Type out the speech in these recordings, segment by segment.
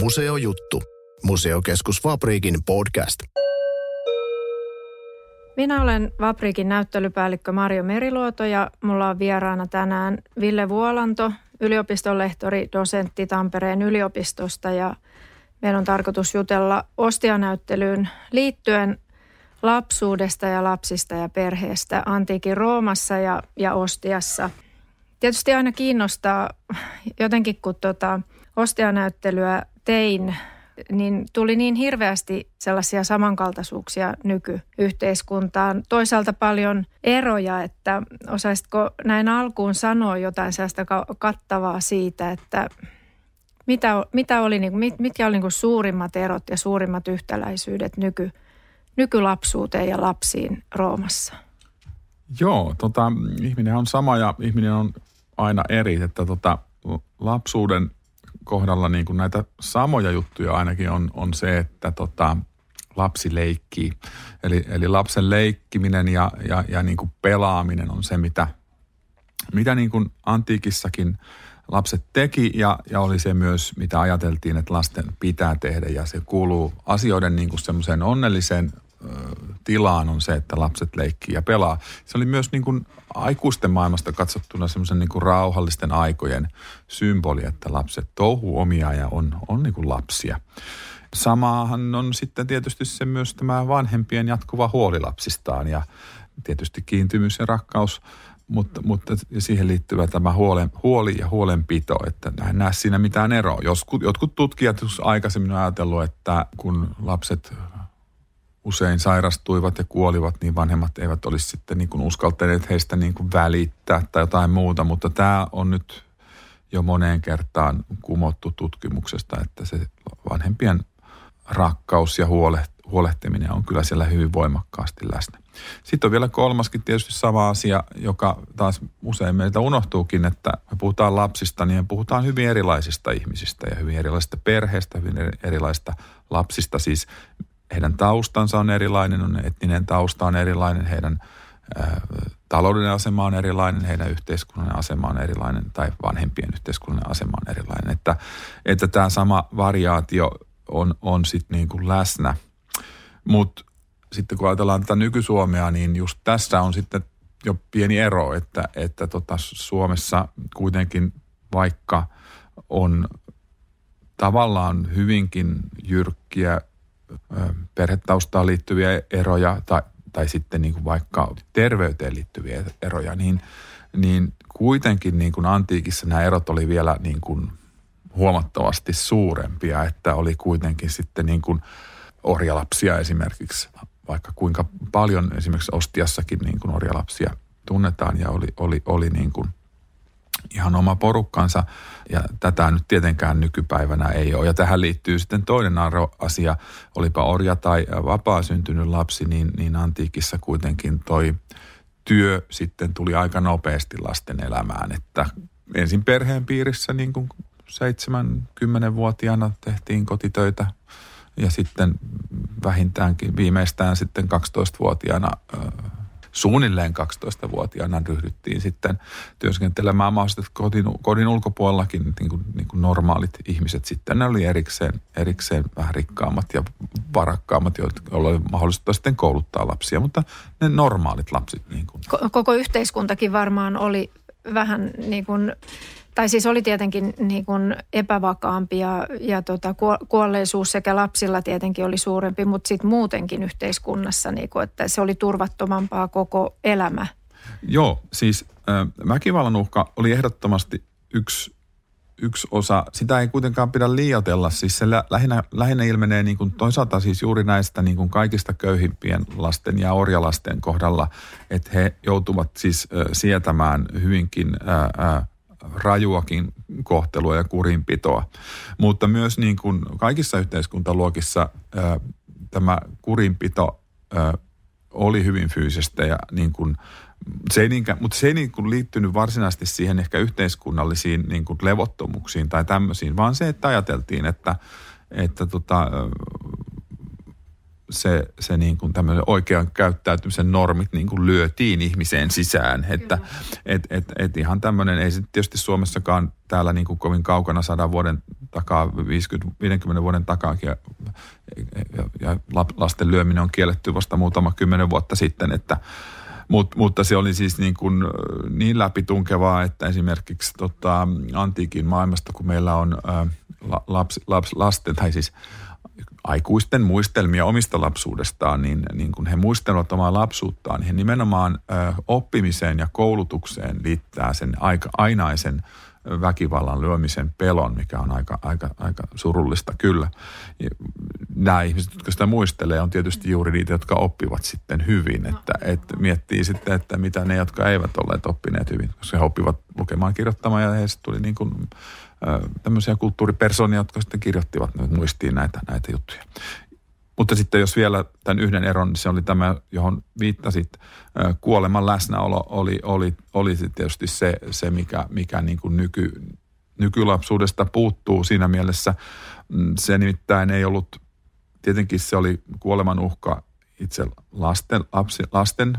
Museojuttu. Museokeskus Vapriikin podcast. Minä olen Vapriikin näyttelypäällikkö Marjo Meriluoto ja mulla on vieraana tänään Ville Vuolanto, yliopistonlehtori, dosentti Tampereen yliopistosta. Ja meillä on tarkoitus jutella Ostia-näyttelyyn liittyen lapsuudesta ja lapsista ja perheestä antiikin Roomassa ja Ostiassa. Tietysti aina kiinnostaa jotenkin, kun Ostia-näyttelyä tein, niin tuli niin hirveästi sellaisia samankaltaisuuksia nykyyhteiskuntaan. Toisaalta paljon eroja, että osaisitko näin alkuun sanoa jotain sellaista kattavaa siitä, että mitkä oli suurimmat erot ja suurimmat yhtäläisyydet nykylapsuuteen ja lapsiin Roomassa? Joo, ihminen on sama ja ihminen on aina eri, että lapsuuden kohdalla niin kuin näitä samoja juttuja ainakin on se, että lapsi leikkii. Eli lapsen leikkiminen ja niin kuin pelaaminen on se, mitä niin kuin antiikissakin lapset teki ja oli se myös, mitä ajateltiin, että lasten pitää tehdä ja se kuuluu asioiden niin kuin semmoiseen onnelliseen tilaan on se, että lapset leikkii ja pelaa. Se oli myös niin kuin aikuisten maailmasta katsottuna semmoisen niin kuin rauhallisten aikojen symboli, että lapset touhuu omia ja on niin kuin lapsia. Samahan on sitten tietysti se myös tämä vanhempien jatkuva huoli lapsistaan ja tietysti kiintymys ja rakkaus, mutta siihen liittyvä tämä huoli ja huolenpito, että en näe siinä mitään eroa. Jotkut tutkijat aikaisemmin on ajatellut, että kun lapset usein sairastuivat ja kuolivat, niin vanhemmat eivät olisi sitten niin kuin uskaltaneet heistä niin kuin välittää tai jotain muuta, mutta tämä on nyt jo moneen kertaan kumottu tutkimuksesta, että se vanhempien rakkaus ja huolehtiminen on kyllä siellä hyvin voimakkaasti läsnä. Sitten on vielä kolmaskin tietysti sama asia, joka taas usein meiltä unohtuukin, että me puhutaan lapsista, niin me puhutaan hyvin erilaisista ihmisistä ja hyvin erilaisista perheistä, hyvin erilaisista lapsista, siis heidän taustansa on erilainen, etninen tausta on erilainen, heidän taloudellinen asema on erilainen, heidän yhteiskunnallinen asema on erilainen tai vanhempien yhteiskunnallinen asema on erilainen. Että tämä sama variaatio on sitten niin kuin läsnä. Mutta sitten kun ajatellaan tätä nyky-Suomea, niin just tässä on sitten jo pieni ero, että Suomessa kuitenkin vaikka on tavallaan hyvinkin jyrkkiä perhetaustaan liittyviä eroja tai sitten niin kuin vaikka terveyteen liittyviä eroja, niin kuitenkin niin kuin antiikissa nämä erot oli vielä niin kuin huomattavasti suurempia, että oli kuitenkin sitten niin kuin orjalapsia esimerkiksi, vaikka kuinka paljon esimerkiksi Ostiassakin niin kuin orjalapsia tunnetaan ja oli niin kuin ihan oma porukkansa, ja tätä nyt tietenkään nykypäivänä ei ole. Ja tähän liittyy sitten toinen asia, olipa orja tai vapaa syntynyt lapsi, niin antiikissa kuitenkin toi työ sitten tuli aika nopeasti lasten elämään. Että ensin perheen piirissä niin kuin 7-10-vuotiaana tehtiin kotitöitä, ja sitten vähintäänkin viimeistään sitten 12-vuotiaana suunnilleen 12-vuotiaana ryhdyttiin sitten työskentelemään mahdollisesti kodin ulkopuolellakin niin kuin normaalit ihmiset. Sitten ne oli erikseen vähän rikkaammat ja varakkaammat, joilla oli mahdollista sitten kouluttaa lapsia, mutta ne normaalit lapset. Niin kuin. Koko yhteiskuntakin varmaan oli vähän niin kuin, tai siis oli tietenkin niin kuin epävakaampi ja kuolleisuus sekä lapsilla tietenkin oli suurempi, mutta sitten muutenkin yhteiskunnassa, niin kuin, että se oli turvattomampaa koko elämä. Joo, siis väkivallan uhka oli ehdottomasti yksi osa. Sitä ei kuitenkaan pidä liioitella. Siis se lähinnä ilmenee niin kuin toisaalta siis juuri näistä niin kuin kaikista köyhimpien lasten ja orjalasten kohdalla, että he joutuvat siis sietämään hyvinkin rajuakin kohtelua ja kurinpitoa. Mutta myös niin kuin kaikissa yhteiskuntaluokissa tämä kurinpito oli hyvin fyysistä ja niin kuin mutta se ei niin kuin liittynyt varsinaisesti siihen ehkä yhteiskunnallisiin niin kuin levottomuuksiin tai tämmöisiin, vaan se, että ajateltiin, että se niin kuin tämmöinen oikean käyttäytymisen normit niin kuin lyötiin ihmiseen sisään, että et ihan tämmöinen, ei se tietysti Suomessakaan täällä niin kuin kovin kaukana 100 vuoden takaa, 50 vuoden takaakin ja lasten lyöminen on kielletty vasta muutama 10 vuotta sitten, että mutta se oli siis niin läpitunkevaa, että esimerkiksi antiikin maailmasta, kun meillä on lasten tai siis aikuisten muistelmia omista lapsuudestaan, niin kun he muistelevat omaa lapsuuttaan, niin he nimenomaan oppimiseen ja koulutukseen liittää sen ainaisen väkivallan lyömisen pelon, mikä on aika surullista kyllä. Nämä ihmiset, jotka sitä muistelee, on tietysti juuri niitä, jotka oppivat sitten hyvin. Että miettii sitten, että mitä ne, jotka eivät olleet oppineet hyvin, koska he oppivat lukemaan, kirjoittamaan ja heistä tuli tämmöisiä kulttuuripersoonia, jotka sitten kirjoittivat muistiin näitä juttuja. Mutta sitten jos vielä tämän yhden eron, niin se oli tämä, johon viittasit, kuoleman läsnäolo oli tietysti se mikä niin kuin nykylapsuudesta puuttuu siinä mielessä. Se nimittäin ei ollut, tietenkin se oli kuoleman uhka itse lasten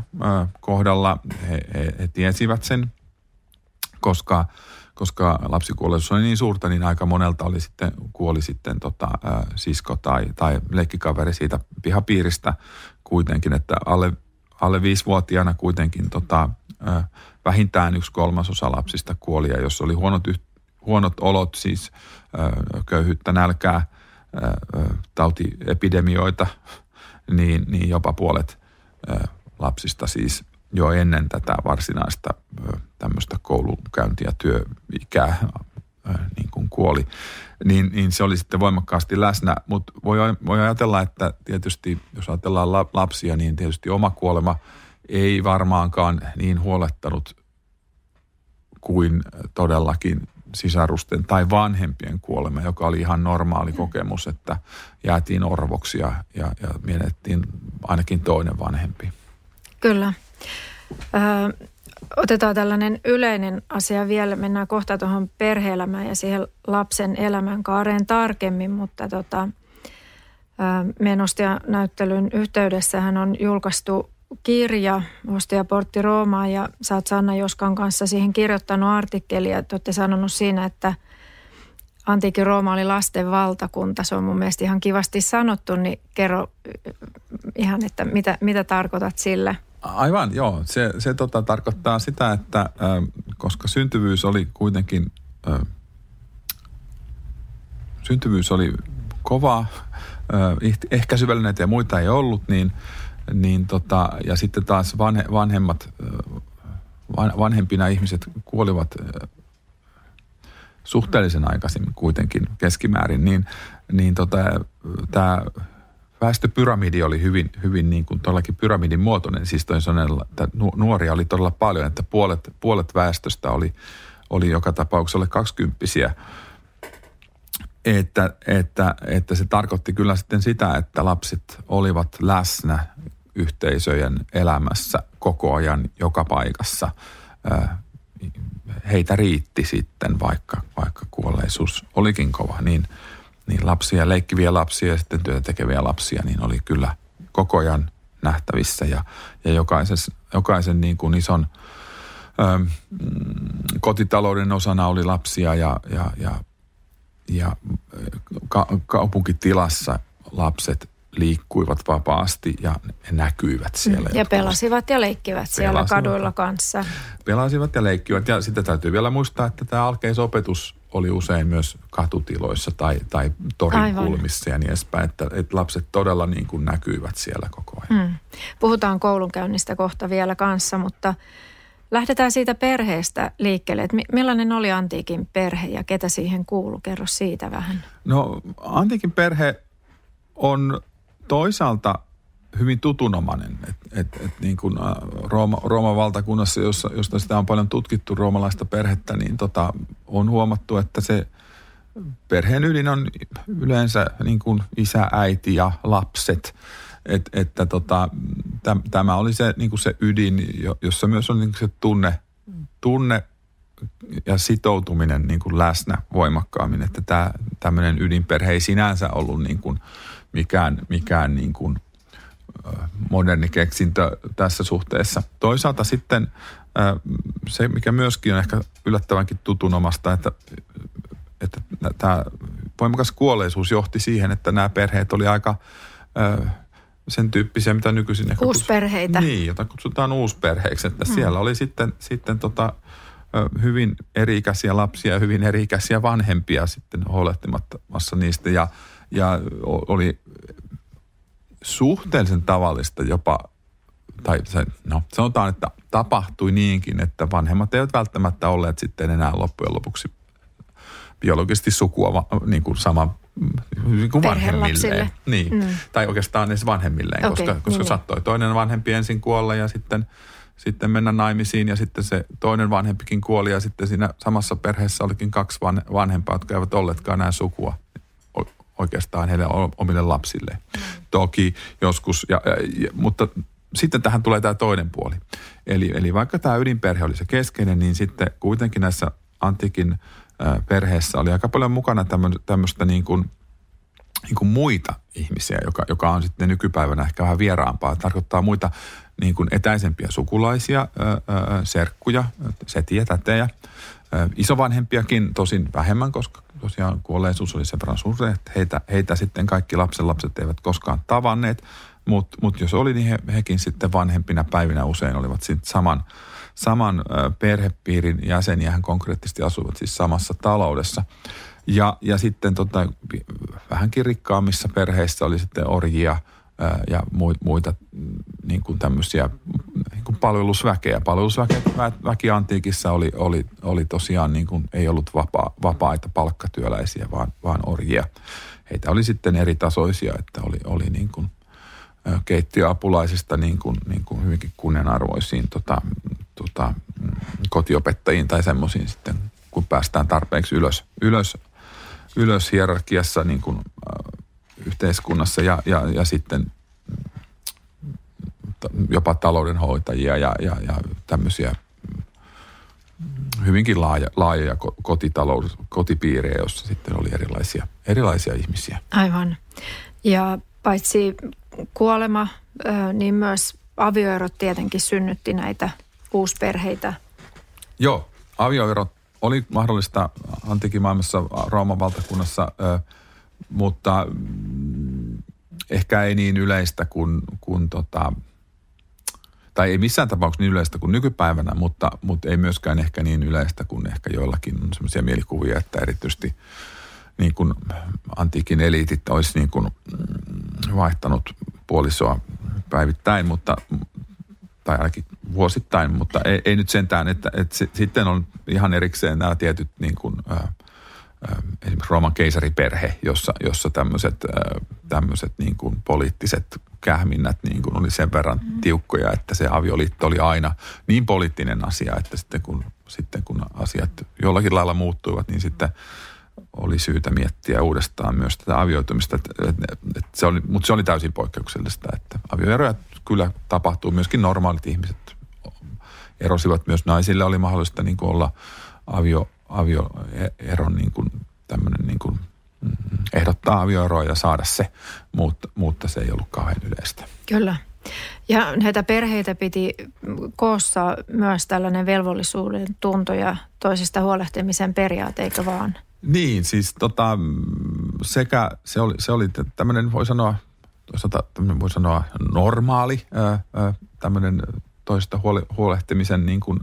kohdalla. He tiesivät sen, koska lapsikuolleisuus oli niin suurta, niin aika monelta oli sitten, kuoli sitten sisko tai leikkikaveri siitä pihapiiristä kuitenkin, että alle 5-vuotiaana kuitenkin vähintään 1/3 lapsista kuoli, ja jos oli huonot olot, siis köyhyyttä, nälkää, tautiepidemioita, niin jopa puolet lapsista siis jo ennen tätä varsinaista tämmöistä koulunkäyntiä, työikää niin kuin kuoli, niin se oli sitten voimakkaasti läsnä. Mutta voi ajatella, että tietysti jos ajatellaan lapsia, niin tietysti oma kuolema ei varmaankaan niin huolettanut kuin todellakin sisarusten tai vanhempien kuolema, joka oli ihan normaali kokemus, että jäätiin orvoksi ja mietittiin ainakin toinen vanhempi. Kyllä. Otetaan tällainen yleinen asia vielä. Mennään kohta tuohon perhe-elämään ja siihen lapsen elämänkaareen tarkemmin, mutta meidän Ostia-näyttelyn yhteydessähän on julkaistu kirja Ostia-portti Roomaan, ja sä oot Sanna Joskan kanssa siihen kirjoittanut artikkelia. Te olette sanonut siinä, että antiikin Rooma oli lasten valtakunta. Se on mun mielestä ihan kivasti sanottu, niin kerro ihan, että mitä tarkoitat sillä? Aivan, joo. Se tarkoittaa sitä, että koska syntyvyys oli kova, ehkäisyvälineitä ja muita ei ollut, niin ja sitten taas vanhempina ihmiset kuolivat suhteellisen aikaisin kuitenkin keskimäärin, niin tämä väestöpyramidi oli hyvin niin kuin todellakin pyramidin muotoinen, siis että nuoria oli todella paljon, että puolet väestöstä oli joka tapauksessa alle 20-vuotiaita. Että se tarkoitti kyllä sitten sitä, että lapset olivat läsnä yhteisöjen elämässä koko ajan joka paikassa. Heitä riitti sitten, vaikka kuolleisuus olikin kova, niin lapsia, leikkiviä lapsia ja sitten työtä tekeviä lapsia, niin oli kyllä koko ajan nähtävissä. Ja jokaisen niin kuin ison kotitalouden osana oli lapsia ja kaupunkitilassa lapset liikkuivat vapaasti ja näkyivät siellä. Ja pelasivat ja leikkivät siellä kaduilla kanssa. Pelasivat ja leikkivät, ja sitä täytyy vielä muistaa, että tämä alkeisopetus oli usein myös katutiloissa tai torinkulmissa ja niin edespäin, että lapset todella niin kuin näkyivät siellä koko ajan. Puhutaan koulunkäynnistä kohta vielä kanssa, mutta lähdetään siitä perheestä liikkeelle. Että millainen oli antiikin perhe ja ketä siihen kuului? Kerro siitä vähän. No, antiikin perhe on toisaalta hyvin tutunomainen, että niin kuin Rooman valtakunnassa, josta sitä on paljon tutkittu, roomalaista perhettä, niin on huomattu, että se perheen ydin on yleensä niin kuin isä, äiti ja lapset. Tämä oli se, niin kuin se ydin, jossa myös on niin kuin se tunne ja sitoutuminen niin kuin läsnä voimakkaammin, että tämmöinen ydinperhe ei sinänsä ollut niin kuin mikään niin kuin moderni keksintö tässä suhteessa. Toisaalta sitten se, mikä myöskin on ehkä yllättävänkin tutunomasta, että tämä voimakas kuolleisuus johti siihen, että nämä perheet oli aika sen tyyppisiä, mitä nykyisin ehkä uusperheitä. Niin, jota kutsutaan uusperheiksi. Että siellä oli sitten hyvin eri-ikäisiä lapsia ja hyvin eri-ikäisiä vanhempia sitten huolehtimassa niistä. Ja oli suhteellisen tavallista jopa, tai sanotaan, että tapahtui niinkin, että vanhemmat eivät välttämättä olleet sitten enää loppujen lopuksi biologisesti sukua niin kuin sama niin kuin vanhemmilleen. Niin. Mm. Tai oikeastaan edes vanhemmilleen, okay, koska niin sattoi toinen vanhempi ensin kuolla ja sitten mennä naimisiin ja sitten se toinen vanhempikin kuoli ja sitten siinä samassa perheessä olikin kaksi vanhempaa, jotka eivät olleetkaan enää sukua oikeastaan heille omille lapsilleen. Mm. Toki joskus, mutta sitten tähän tulee tämä toinen puoli. Eli vaikka tämä ydinperhe oli se keskeinen, niin sitten kuitenkin näissä antiikin perheessä oli aika paljon mukana tämmöistä niin kuin muita ihmisiä, joka on sitten nykypäivänä ehkä vähän vieraampaa. Tarkoittaa muita niin kuin etäisempiä sukulaisia, serkkuja, setiä, tätejä, isovanhempiakin tosin vähemmän, koska tosiaan kuolleisuus oli sen verran suuri, että heitä sitten kaikki lapsenlapset eivät koskaan tavanneet, mutta jos oli, niin hekin sitten vanhempina päivinä usein olivat sitten saman perhepiirin jäseniä, hän konkreettisesti asuivat siis samassa taloudessa. Ja sitten vähänkin rikkaammissa perheissä oli sitten orjia ja muita niin kuin tämmöisiä niin kuin palvelusväkeä. Palvelusväki antiikissa oli tosiaan niin kuin, ei ollut vapaita palkkatyöläisiä, vaan orjia. Heitä oli sitten eri tasoisia, että oli niin kuin keittiöapulaisista niin kuin hyvinkin kunnianarvoisiin kotiopettajiin tai semmoisiin sitten, kun päästään tarpeeksi ylös hierarkiassa niin kuin yhteiskunnassa ja sitten jopa taloudenhoitajia ja tämmöisiä hyvinkin laajoja kotipiirejä, joissa sitten oli erilaisia ihmisiä. Aivan. Ja paitsi kuolema, niin myös avioerot tietenkin synnytti näitä uusperheitä. Joo, avioerot oli mahdollista antiikin maailmassa, Rooman valtakunnassa, mutta ehkä ei niin yleistä tai ei missään tapauksessa niin yleistä kuin nykypäivänä, mutta ei myöskään ehkä niin yleistä kuin ehkä joillakin on semmoisia mielikuvia, että erityisesti niin kuin antiikin eliitit olisi niin kuin vaihtanut puolisoa päivittäin, tai ainakin vuosittain, mutta ei nyt sentään, että sitten on ihan erikseen nämä tietyt niin kuin, esimerkiksi Rooman keisariperhe, jossa tämmöiset niin kuin poliittiset kähminnät niin kuin oli sen verran tiukkoja, että se avioliitto oli aina niin poliittinen asia, että sitten kun asiat jollakin lailla muuttuivat, niin sitten oli syytä miettiä uudestaan myös tätä avioitumista, mutta se oli täysin poikkeuksellista, että avioeroja kyllä tapahtuu, myöskin normaalit ihmiset erosivat, myös naisille oli mahdollista niin kuin olla avioeron niin kuin tämmöinen niin kuin ehdottaa avioeroa ja saada se, mutta se ei ollut kauhean yleistä. Kyllä. Ja näitä perheitä piti koossa myös tällainen velvollisuuden tunto ja toisesta huolehtimisen periaate, eikö vaan? Niin, siis sekä se oli tämmöinen, voi sanoa normaali tämmöinen toisesta huolehtimisen niin kuin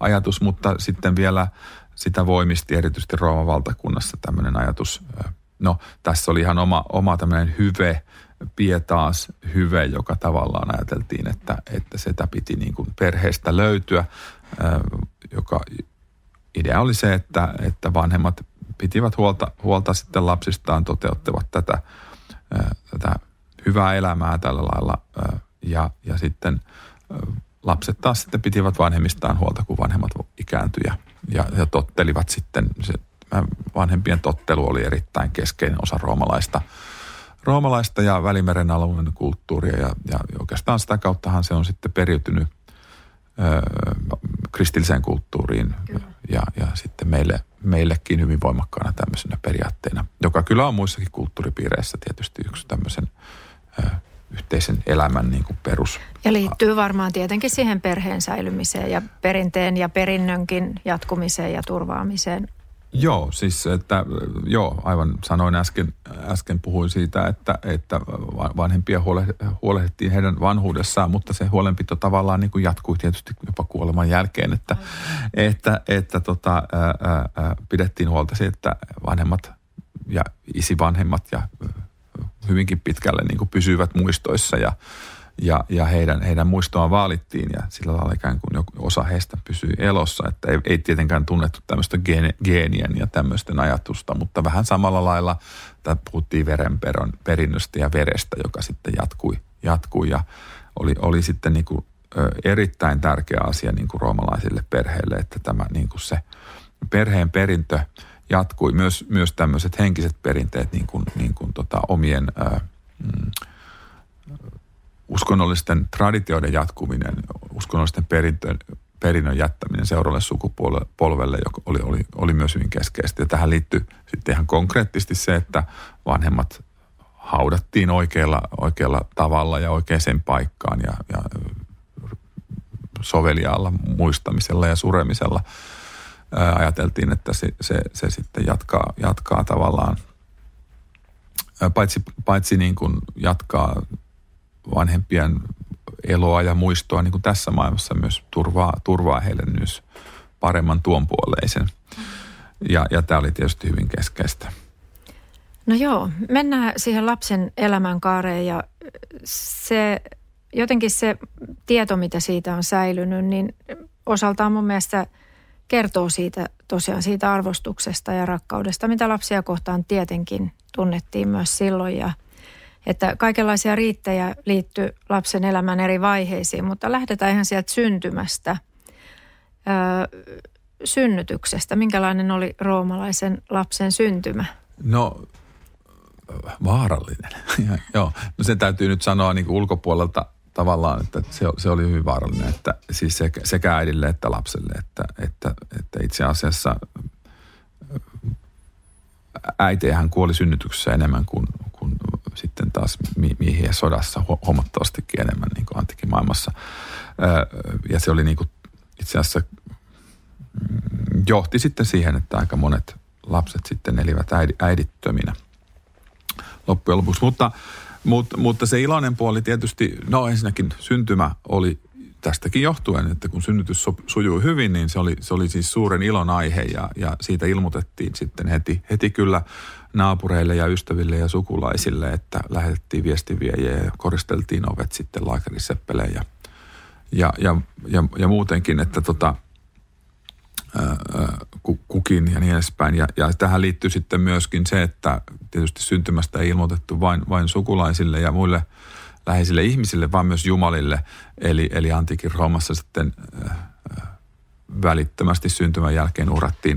ajatus, mutta sitten vielä sitä voimisti erityisesti Rooman valtakunnassa tämmöinen ajatus. Tässä oli ihan oma tämmöinen hyve, pietaas hyve, joka tavallaan ajateltiin, että sitä piti niin kuin perheestä löytyä, joka idea oli se, että vanhemmat pitivät huolta sitten lapsistaan, toteuttavat tätä hyvää elämää tällä lailla ja sitten lapset taas sitten pitivät vanhemmistaan huolta, kun vanhemmat ikääntyivät ja tottelivat sitten. Vanhempien tottelu oli erittäin keskeinen osa roomalaista ja Välimeren alueen kulttuuria ja oikeastaan sitä kauttahan se on sitten periytynyt kristilliseen kulttuuriin ja sitten meillekin hyvin voimakkaana tämmöisenä periaatteena, joka kyllä on muissakin kulttuuripiireissä tietysti yksi tämmöisen yhteisen elämän niin kuin perus. Ja liittyy varmaan tietenkin siihen perheen säilymiseen ja perinteen ja perinnönkin jatkumiseen ja turvaamiseen. Joo, siis että joo, aivan sanoin äsken puhuin siitä, että vanhempia huolehdittiin heidän vanhuudessaan, mutta se huolenpito tavallaan niin kuin jatkui tietysti jopa kuoleman jälkeen, että pidettiin huolta siitä, että vanhemmat ja isivanhemmat ja hyvinkin pitkälle niin kuin pysyvät muistoissa ja heidän muistoaan vaalittiin ja sillä lailla ikään kuin osa heistä pysyi elossa. Että ei tietenkään tunnettu tämmöistä geenien ja tämmöisten ajatusta, mutta vähän samalla lailla puhuttiin verenperinnöstä ja verestä, joka sitten jatkui ja oli sitten niin kuin erittäin tärkeä asia niin kuin roomalaisille perheille, että tämä niin kuin se perheen perintö jatkui. Myös tämmöiset henkiset perinteet niin kuin omien uskonnollisten traditioiden jatkuminen, uskonnollisten perinnön jättäminen seuraavalle sukupolvelle, joka oli myös hyvin keskeistä. Ja tähän liittyy sitten ihan konkreettisesti se, että vanhemmat haudattiin oikealla tavalla ja oikeaan paikkaan ja soveliaalla muistamisella ja suremisella. Ajateltiin, että se sitten jatkaa tavallaan, paitsi niin kuin jatkaa vanhempien eloa ja muistoa niin kuin tässä maailmassa, myös turvaa heille myös paremman tuonpuoleisen. Ja tämä oli tietysti hyvin keskeistä. No joo, mennään siihen lapsen elämänkaareen ja se jotenkin se tieto, mitä siitä on säilynyt, niin osaltaan mun mielestä kertoo siitä tosiaan siitä arvostuksesta ja rakkaudesta, mitä lapsia kohtaan tietenkin tunnettiin myös silloin ja että kaikenlaisia riittejä liittyy lapsen elämän eri vaiheisiin, mutta lähdetään ihan sieltä syntymästä, synnytyksestä. Minkälainen oli roomalaisen lapsen syntymä? No vaarallinen. Joo, no sen täytyy nyt sanoa niin kuin ulkopuolelta tavallaan, että se oli hyvin vaarallinen, että siis sekä äidille että lapselle, että itse asiassa äiteihän kuoli synnytyksessä enemmän kuin sitten taas miehiä sodassa huomattavastikin enemmän niin kuin antiikin maailmassa. Ja se oli niin kuin itse asiassa johti sitten siihen, että aika monet lapset sitten elivät äidittöminä loppujen lopuksi. Mutta se iloinen puoli tietysti, no ensinnäkin syntymä oli tästäkin johtuen, että kun synnytys sujui hyvin, niin se oli siis suuren ilon aihe ja siitä ilmoitettiin sitten heti kyllä naapureille ja ystäville ja sukulaisille, että lähetettiin viestinviejiä ja koristeltiin ovet sitten laakeriseppeleen ja muutenkin, että kukin ja niin edespäin. Ja tähän liittyy sitten myöskin se, että tietysti syntymästä ei ilmoitettu vain sukulaisille ja muille läheisille ihmisille, vaan myös jumalille. Eli antiikin Roomassa sitten välittömästi syntymän jälkeen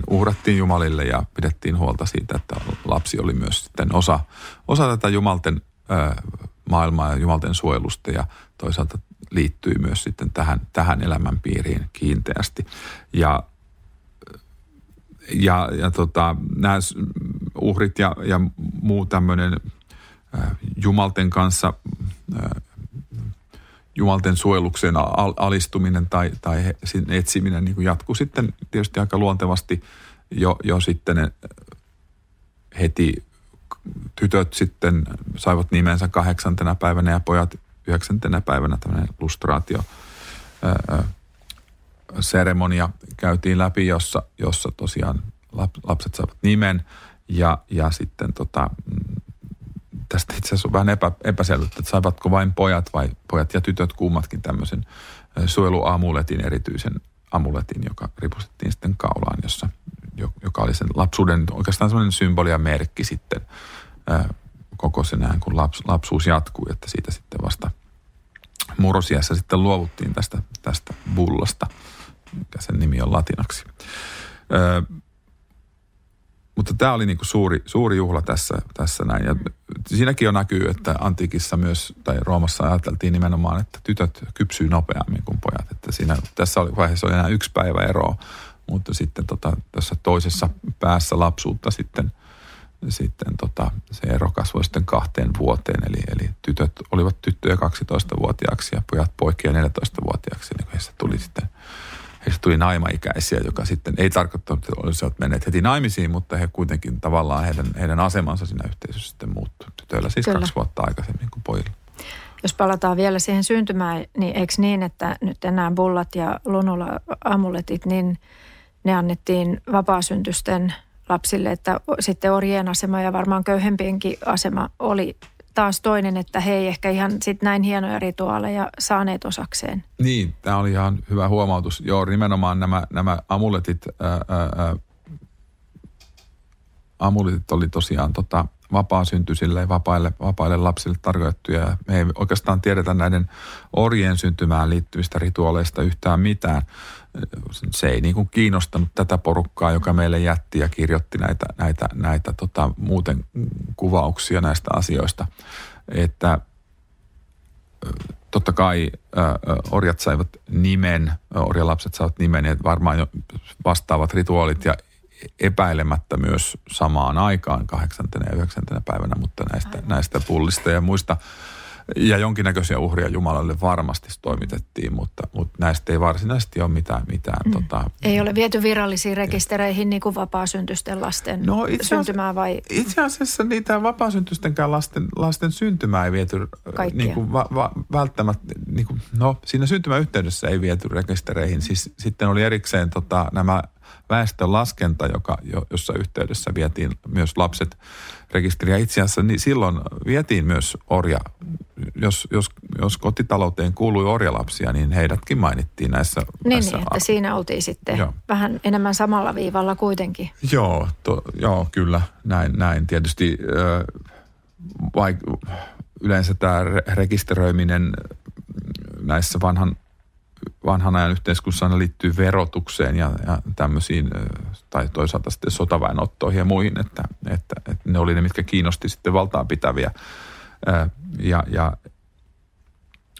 uhrattiin jumalille ja pidettiin huolta siitä, että lapsi oli myös sitten osa tätä jumalten maailmaa ja jumalten suojelusta ja toisaalta liittyi myös sitten tähän elämänpiiriin kiinteästi. Ja nämä uhrit ja muu tämmöinen jumalten kanssa, jumalten suojelukseen alistuminen tai etsiminen niin kuin jatkuu sitten tietysti aika luontevasti jo sitten heti. Tytöt sitten saivat nimensä 8. päivänä ja pojat 9. päivänä, tämmöinen lustraatio. Seremonia käytiin läpi, jossa tosiaan lapset saavat nimen ja sitten tästä itse asiassa on vähän epäselvyyttä, että saivatko vain pojat ja tytöt kummatkin tämmöisen suojeluamuletin, erityisen amuletin, joka ripustettiin sitten kaulaan, joka oli sen lapsuuden oikeastaan semmoinen symboli ja merkki sitten koko sen ajan, kun lapsuus jatkuu, että siitä sitten vasta murrosiässä sitten luovuttiin tästä bullasta, mikä sen nimi on latinaksi. Mutta tämä oli niinku suuri juhla tässä näin. Ja siinäkin jo näkyy, että antiikissa myös, tai Roomassa ajateltiin nimenomaan, että tytöt kypsyy nopeammin kuin pojat. Että tässä vaiheessa oli enää 1 päivä eroa, mutta sitten tässä toisessa päässä lapsuutta sitten se ero kasvoi sitten 2 vuoteen. Eli tytöt olivat tyttöjä 12-vuotiaaksi ja pojat poikia 14-vuotiaaksi, niin heissä tuli sitten heistä tuli naimaikäisiä, joka sitten ei tarkoittanut, että olisivat menneet heti naimisiin, mutta he kuitenkin tavallaan heidän asemansa siinä yhteisössä sitten muuttui. Tytöillä siis 2 vuotta aikaisemmin kuin pojilla. Jos palataan vielä siihen syntymään, niin eikö niin, että nyt enää bullat ja lunula-amuletit, niin ne annettiin vapaasyntysten lapsille, että sitten orjien asema ja varmaan köyhempienkin asema oli taas toinen, että he ei ehkä ihan sit näin hienoja rituaaleja saaneet osakseen. Niin, tämä oli ihan hyvä huomautus. Joo, nimenomaan nämä amuletit, amuletit oli tosiaan vapaasyntyisille ja vapaille lapsille tarkoitettuja. Me ei oikeastaan tiedetä näiden orjien syntymään liittyvistä rituaaleista yhtään mitään. Se ei niin kuin kiinnostanut tätä porukkaa, joka meille jätti ja kirjoitti näitä muuten kuvauksia näistä asioista. Että totta kai orjat saivat nimen, orjalapset saivat nimen ja varmaan jo vastaavat rituaalit ja epäilemättä myös samaan aikaan 8. ja 9. päivänä, mutta näistä pullista ja muista. Ja jonkinnäköisiä uhria Jumalalle varmasti toimitettiin, mutta näistä ei varsinaisesti ole mitään. Ei ole viety virallisiin rekistereihin niin kuin vapaasyntyisten lasten syntymää vai? Itse asiassa niitä vapaasyntystenkään lasten syntymää ei viety niin kuin välttämättä, niin kuin, siinä syntymäyhteydessä ei viety rekistereihin. Siis sitten oli erikseen nämä väestönlaskenta, jossa yhteydessä vietiin myös lapset rekisteriä. Itse asiassa niin silloin vietiin myös orja. Jos kotitalouteen kuului orjalapsia, niin heidätkin mainittiin näissä. Niin että siinä oltiin sitten vähän enemmän samalla viivalla kuitenkin. Joo, kyllä. Näin. Tietysti yleensä tämä rekisteröiminen näissä vanhan ajan yhteiskunnassa liittyy verotukseen ja tämmöisiin, tai toisaalta sitten sotaväenottoihin ja muihin, että ne oli ne, mitkä kiinnosti sitten valtaa pitäviä. Ja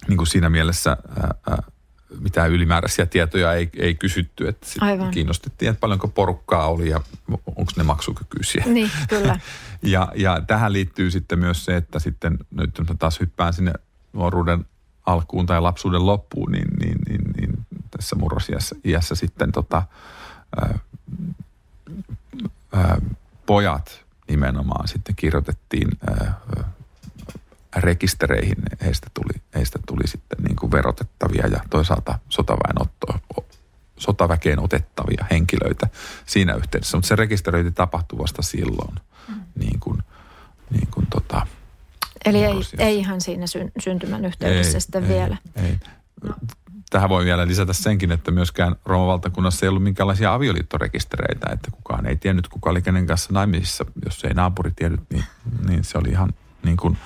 niin kuin siinä mielessä mitään ylimääräisiä tietoja ei kysytty, että sitten kiinnostettiin, että paljonko porukkaa oli ja onko ne maksukykyisiä. Niin, kyllä. ja tähän liittyy sitten myös se, että sitten nyt taas hyppään sinne nuoruuden alkuun tai lapsuuden loppuun, niin tässä murrosiässä sitten pojat nimenomaan sitten kirjoitettiin rekistereihin. Heistä tuli sitten niin kuin verotettavia ja toisaalta sotaväkeen otettavia henkilöitä siinä yhteydessä. Mutta se rekisteröinti tapahtui vasta silloin, niin kuin Eli ei ihan siinä syntymän yhteydessä sitten vielä. Ei. No. Tähän voi vielä lisätä senkin, että myöskään Rooman valtakunnassa ei ollut minkäänlaisia avioliittorekistereitä, että kukaan ei tiennyt, kuka oli kenen kanssa naimisissa. Jos ei naapuri tiennyt, niin se oli ihan niin kuin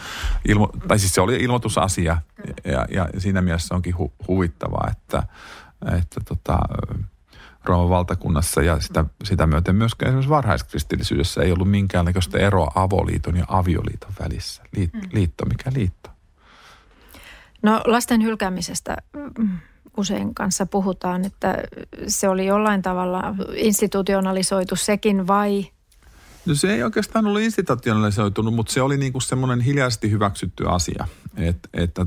se oli ilmoitusasia. Ja siinä mielessä onkin huvittavaa, että Rooman valtakunnassa ja sitä myöten myöskään esimerkiksi varhaiskristillisyydessä ei ollut minkäänlaista eroa avoliiton ja avioliiton välissä. Liitto, mikä liitto? No lasten hylkäämisestä usein kanssa puhutaan, että se oli jollain tavalla institutionalisoitu sekin vai? No se ei oikeastaan ollut institutionalisoitunut, mutta se oli niin kuin semmoinen hiljaisesti hyväksytty asia. Että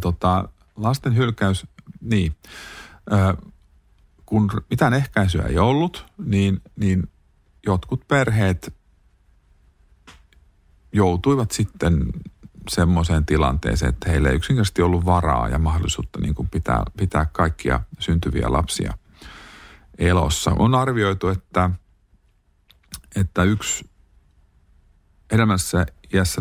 lasten hylkäys, niin. Kun mitään ehkäisyä ei ollut, niin jotkut perheet joutuivat sitten semmoiseen tilanteeseen, että heillä ei yksinkertaisesti ollut varaa ja mahdollisuutta niin kuin pitää kaikkia syntyviä lapsia elossa. On arvioitu, että yksi elämässä iässä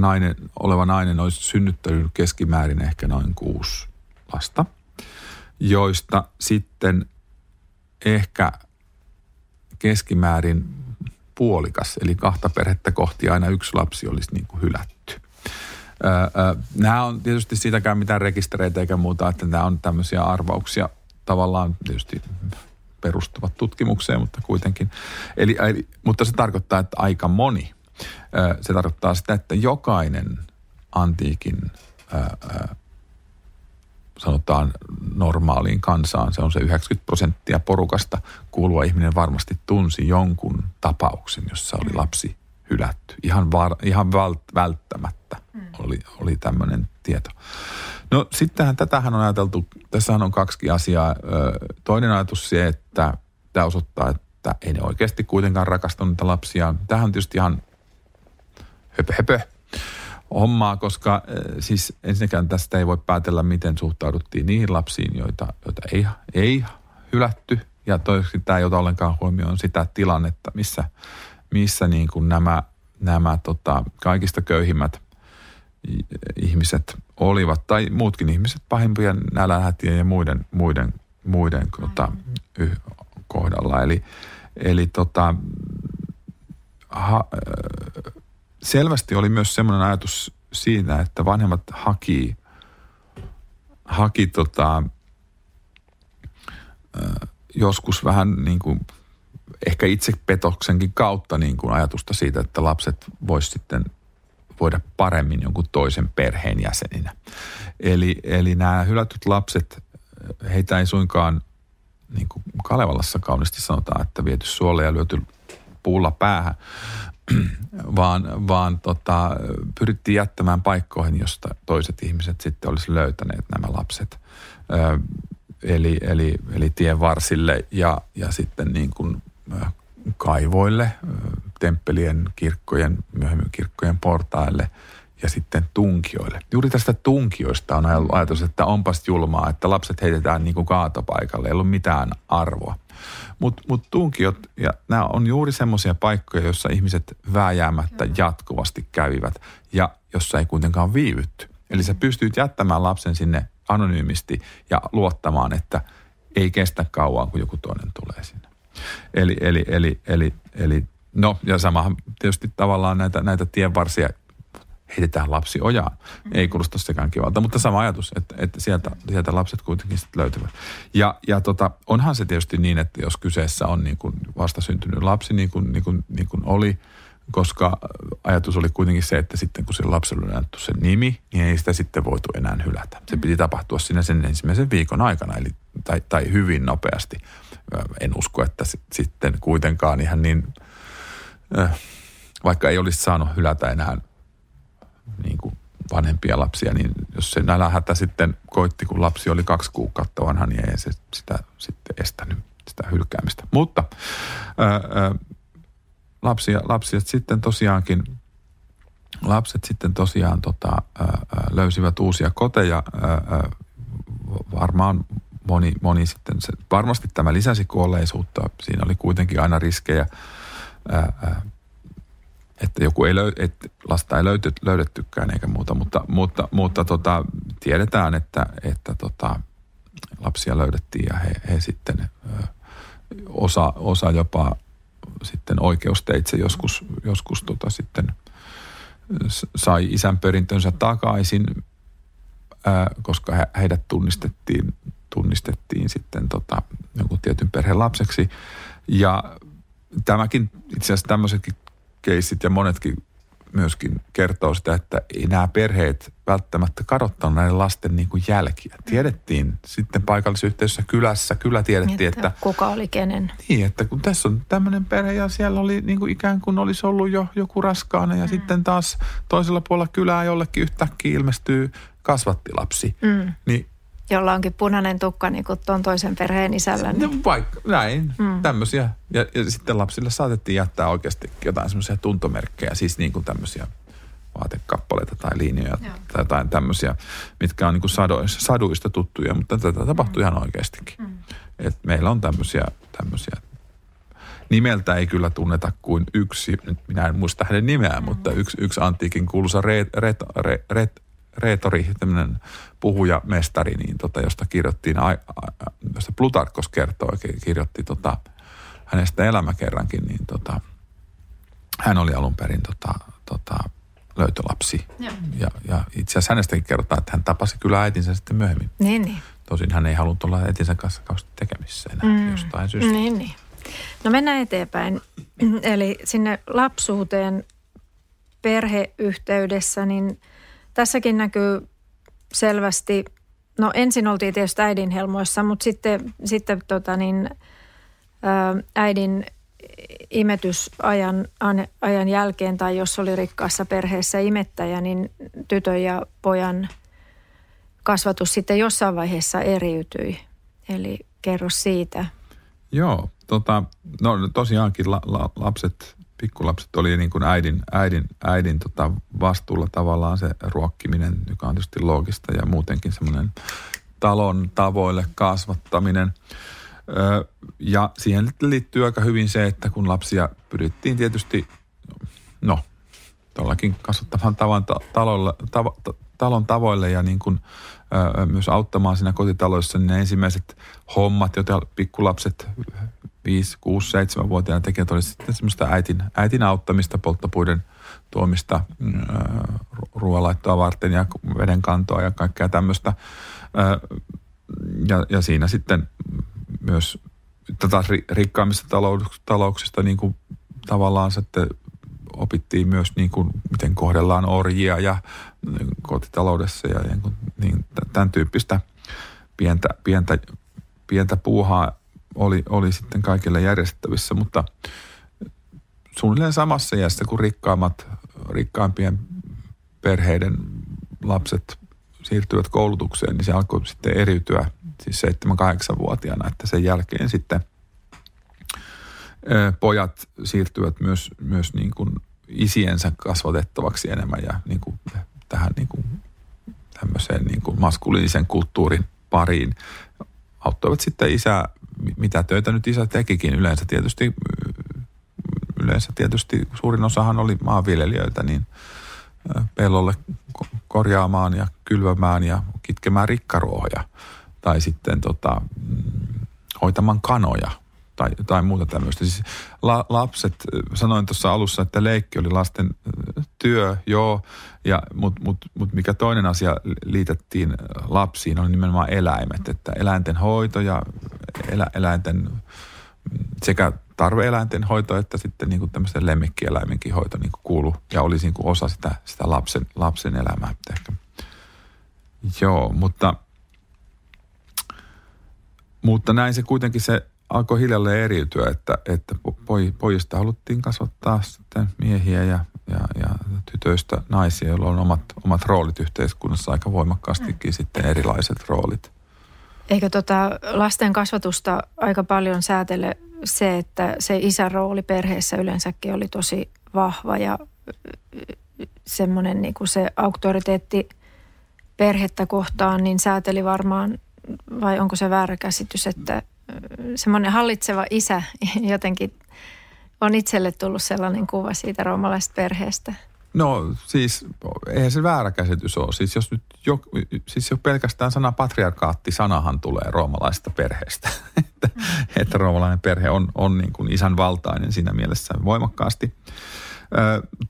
oleva nainen olisi synnyttänyt keskimäärin ehkä noin 6 lasta, joista sitten ehkä keskimäärin puolikas, eli 2 perhettä kohti aina 1 lapsi olisi niin kuin hylätty. Nämä on tietysti siitäkään mitään rekistereitä eikä muuta, että nämä on tämmöisiä arvauksia tavallaan tietysti perustuvat tutkimukseen, mutta kuitenkin. Eli, mutta se tarkoittaa, että aika moni. Se tarkoittaa sitä, että jokainen antiikin sanotaan normaaliin kansaan, se on se 90% porukasta kuuluva ihminen varmasti tunsi jonkun tapauksen, jossa oli lapsi hylätty. Ihan välttämättä oli tämmöinen tieto. No sittenhän tätähän on ajateltu, tässähän on 2 asiaa. Toinen ajatus se, että tämä osoittaa, että ei ne oikeasti kuitenkaan rakastanut niitä lapsia. Tämähän on tietysti ihan höpö hommaa, koska siis ensinnäkään tästä ei voi päätellä, miten suhtauduttiin niihin lapsiin, joita ei hylätty. Ja toiseksi tämä ei ota ollenkaan huomioon sitä tilannetta, missä niin kuin nämä kaikista köyhimmät ihmiset olivat, tai muutkin ihmiset pahimpia nälänhätien ja muiden kohdalla. Eli selvästi oli myös semmoinen ajatus siinä, että vanhemmat haki joskus vähän niin kuin ehkä itsepetoksenkin kautta niin kuin ajatusta siitä, että lapset vois sitten voida paremmin jonkun toisen perheen jäseninä. Eli nämä hylätyt lapset, heitä ei suinkaan, niin kuin Kalevalassa kauniisti sanotaan, että viety suolle ja lyöty puulla päähän, vaan pyrittiin jättämään paikkoihin, josta toiset ihmiset sitten olisi löytäneet nämä lapset. Eli tien varsille ja sitten niin kuin kaivoille, temppelien, kirkkojen, myöhemmin kirkkojen portaille ja sitten tunkijoille. Juuri tästä tunkioista on ajatus, että onpas julmaa, että lapset heitetään niin kuin kaatopaikalle, ei ollut mitään arvoa. Mut tunkiot, ja nämä on juuri semmoisia paikkoja, joissa ihmiset vääjäämättä jatkuvasti kävivät ja jossa ei kuitenkaan viivytty. Eli sä pystyt jättämään lapsen sinne anonyymisti ja luottamaan, että ei kestä kauan, kun joku toinen tulee sinne. Eli no, ja samahan tietysti tavallaan näitä tienvarsia heitetään lapsi ojaan. Ei kuulosta sekään kivalta, mutta sama ajatus, että sieltä lapset kuitenkin sitten löytyvät. Ja onhan se tietysti niin, että jos kyseessä on niin kuin vastasyntynyt lapsi, niin kuin oli, koska ajatus oli kuitenkin se, että sitten kun sille lapselle on annettu sen nimi, niin ei sitä sitten voitu enää hylätä. Se piti tapahtua siinä sen ensimmäisen viikon aikana, tai hyvin nopeasti. En usko, että sitten kuitenkaan ihan niin, vaikka ei olisi saanut hylätä enää niin kuin vanhempia lapsia, niin jos se nälänhätä sitten koitti, kun lapsi oli 2 kuukautta vanha, niin ei se sitä sitten estänyt, sitä hylkäämistä. Mutta lapset sitten tosiaan löysivät uusia koteja. Varmaan moni sitten, varmasti tämä lisäsi kuolleisuutta. Siinä oli kuitenkin aina riskejä, että joku että lasta ei löydettykään eikä muuta, mutta tiedetään, että lapsia löydettiin ja he sitten osa jopa sitten oikeusteitse joskus sitten sai isän perintönsä takaisin, koska heidät tunnistettiin sitten jonkun tietyn perheen lapseksi. Ja tämäkin, itse asiassa tämmöisetkin keissit ja monetkin myöskin kertoo sitä, että ei nämä perheet välttämättä kadottanut näiden lasten niin kuin jälkiä. Tiedettiin sitten paikallisyhteisössä kyllä tiedettiin, että kuka oli kenen. Niin, että kun tässä on tämmöinen perhe ja siellä oli niin kuin ikään kuin olisi ollut jo joku raskaana ja sitten taas toisella puolella kylää jollekin yhtäkkiä ilmestyy kasvattilapsi. Niin, jolla onkin punainen tukka niin kuin tuon toisen perheen isällä. Niin. Vaikka näin, tämmöisiä. Ja sitten lapsille saatettiin jättää oikeasti jotain semmoisia tuntomerkkejä, siis niin kuin tämmöisiä vaatekappaleita tai linjoja tai jotain tämmöisiä, mitkä on niin kuin saduista tuttuja, mutta tätä tapahtui ihan oikeastikin. Et meillä on tämmöisiä. Nimeltä ei kyllä tunneta kuin yksi, nyt minä en muista hänen nimeään, mutta yksi antiikin kuuluisa reetori, tämmöinen puhujamestari, niin josta kirjoittiin, josta Plutarkos kertoo, kirjoitti hänestä elämäkerrankin, niin hän oli alun perin löytölapsi. Ja itse asiassa hänestäkin kerrotaan, että hän tapasi kyllä äitinsä sitten myöhemmin. Niin. Tosin hän ei halunnut olla äitinsä kanssa kauheasti tekemissä enää jostain syystä. Niin. No mennään eteenpäin. Eli sinne lapsuuteen perheyhteydessä, niin tässäkin näkyy selvästi, no ensin oltiin tietysti äidin helmoissa, mutta sitten äidin imetysajan jälkeen, tai jos oli rikkaassa perheessä imettäjä, niin tytön ja pojan kasvatus sitten jossain vaiheessa eriytyi. Eli kerro siitä. Joo, No tosiaankin lapset, pikkulapset oli niin kuin äidin vastuulla tavallaan se ruokkiminen, joka on tietysti loogista ja muutenkin semmoinen talon tavoille kasvattaminen. Ja siihen liittyy aika hyvin se, että kun lapsia pyrittiin tietysti, no, tuollakin kasvattavan talon tavoille ja niin kuin myös auttamaan siinä kotitaloissa, niin ne ensimmäiset hommat, joita pikkulapset 5, 6, 7-vuotiaana tekijät oli sitten semmoista äitin auttamista, polttopuiden tuomista ruoalaittoa varten ja veden kantoa ja kaikkea tämmöistä. Ja siinä sitten myös taas rikkaammista talouksista niin kuin tavallaan sitten opittiin myös niin kuin miten kohdellaan orjia ja kotitaloudessa ja niin tämän tyyppistä pientä puuhaa oli sitten kaikille järjestettävissä, mutta suunnilleen samassa iässä kuin rikkaampien perheiden lapset siirtyvät koulutukseen, niin se alkoi sitten eriytyä siis 7-8-vuotiaana, että sen jälkeen sitten pojat siirtyvät myös niin kuin isiensä kasvatettavaksi enemmän ja niin kuin tähän niin kuin tämmöiseen niin kuin maskuliinisen kulttuurin pariin. Auttoivat sitten isää, mitä töitä nyt isä tekikin yleensä tietysti suurin osahan oli maanviljelijöitä, niin pellolle korjaamaan ja kylvämään ja kitkemään rikkaruohoja tai sitten hoitamaan kanoja tai muuta tämmöistä. Siis lapset, sanoin tuossa alussa, että leikki oli lasten työ, joo, mutta mikä toinen asia liitettiin lapsiin oli nimenomaan eläimet, että eläinten hoito ja eläinten sekä tarve eläinten hoito että sitten niin kuin tämmöisen lemmikkieläimenkin hoito niin kuin kuului ja olisi niin kuin osa sitä lapsen elämää ehkä. Joo, mutta näin se kuitenkin se alkoi hiljalleen eriytyä, että pojista haluttiin kasvattaa sitten miehiä ja tytöistä naisia, joilla on omat roolit yhteiskunnassa aika voimakkaastikin sitten erilaiset roolit. Eikö lasten kasvatusta aika paljon säätele se, että se isän rooli perheessä yleensäkin oli tosi vahva ja semmoinen niin kuin se auktoriteetti perhettä kohtaan, niin sääteli varmaan, vai onko se väärä käsitys, että semmoinen hallitseva isä jotenkin on itselle tullut sellainen kuva siitä roomalaisesta perheestä. No siis eihän se väärä käsitys ole. Siis jos nyt jo pelkästään sana patriarkaatti, sanahan tulee roomalaisesta perheestä. että roomalainen perhe on niin kuin isän valtainen siinä mielessä voimakkaasti.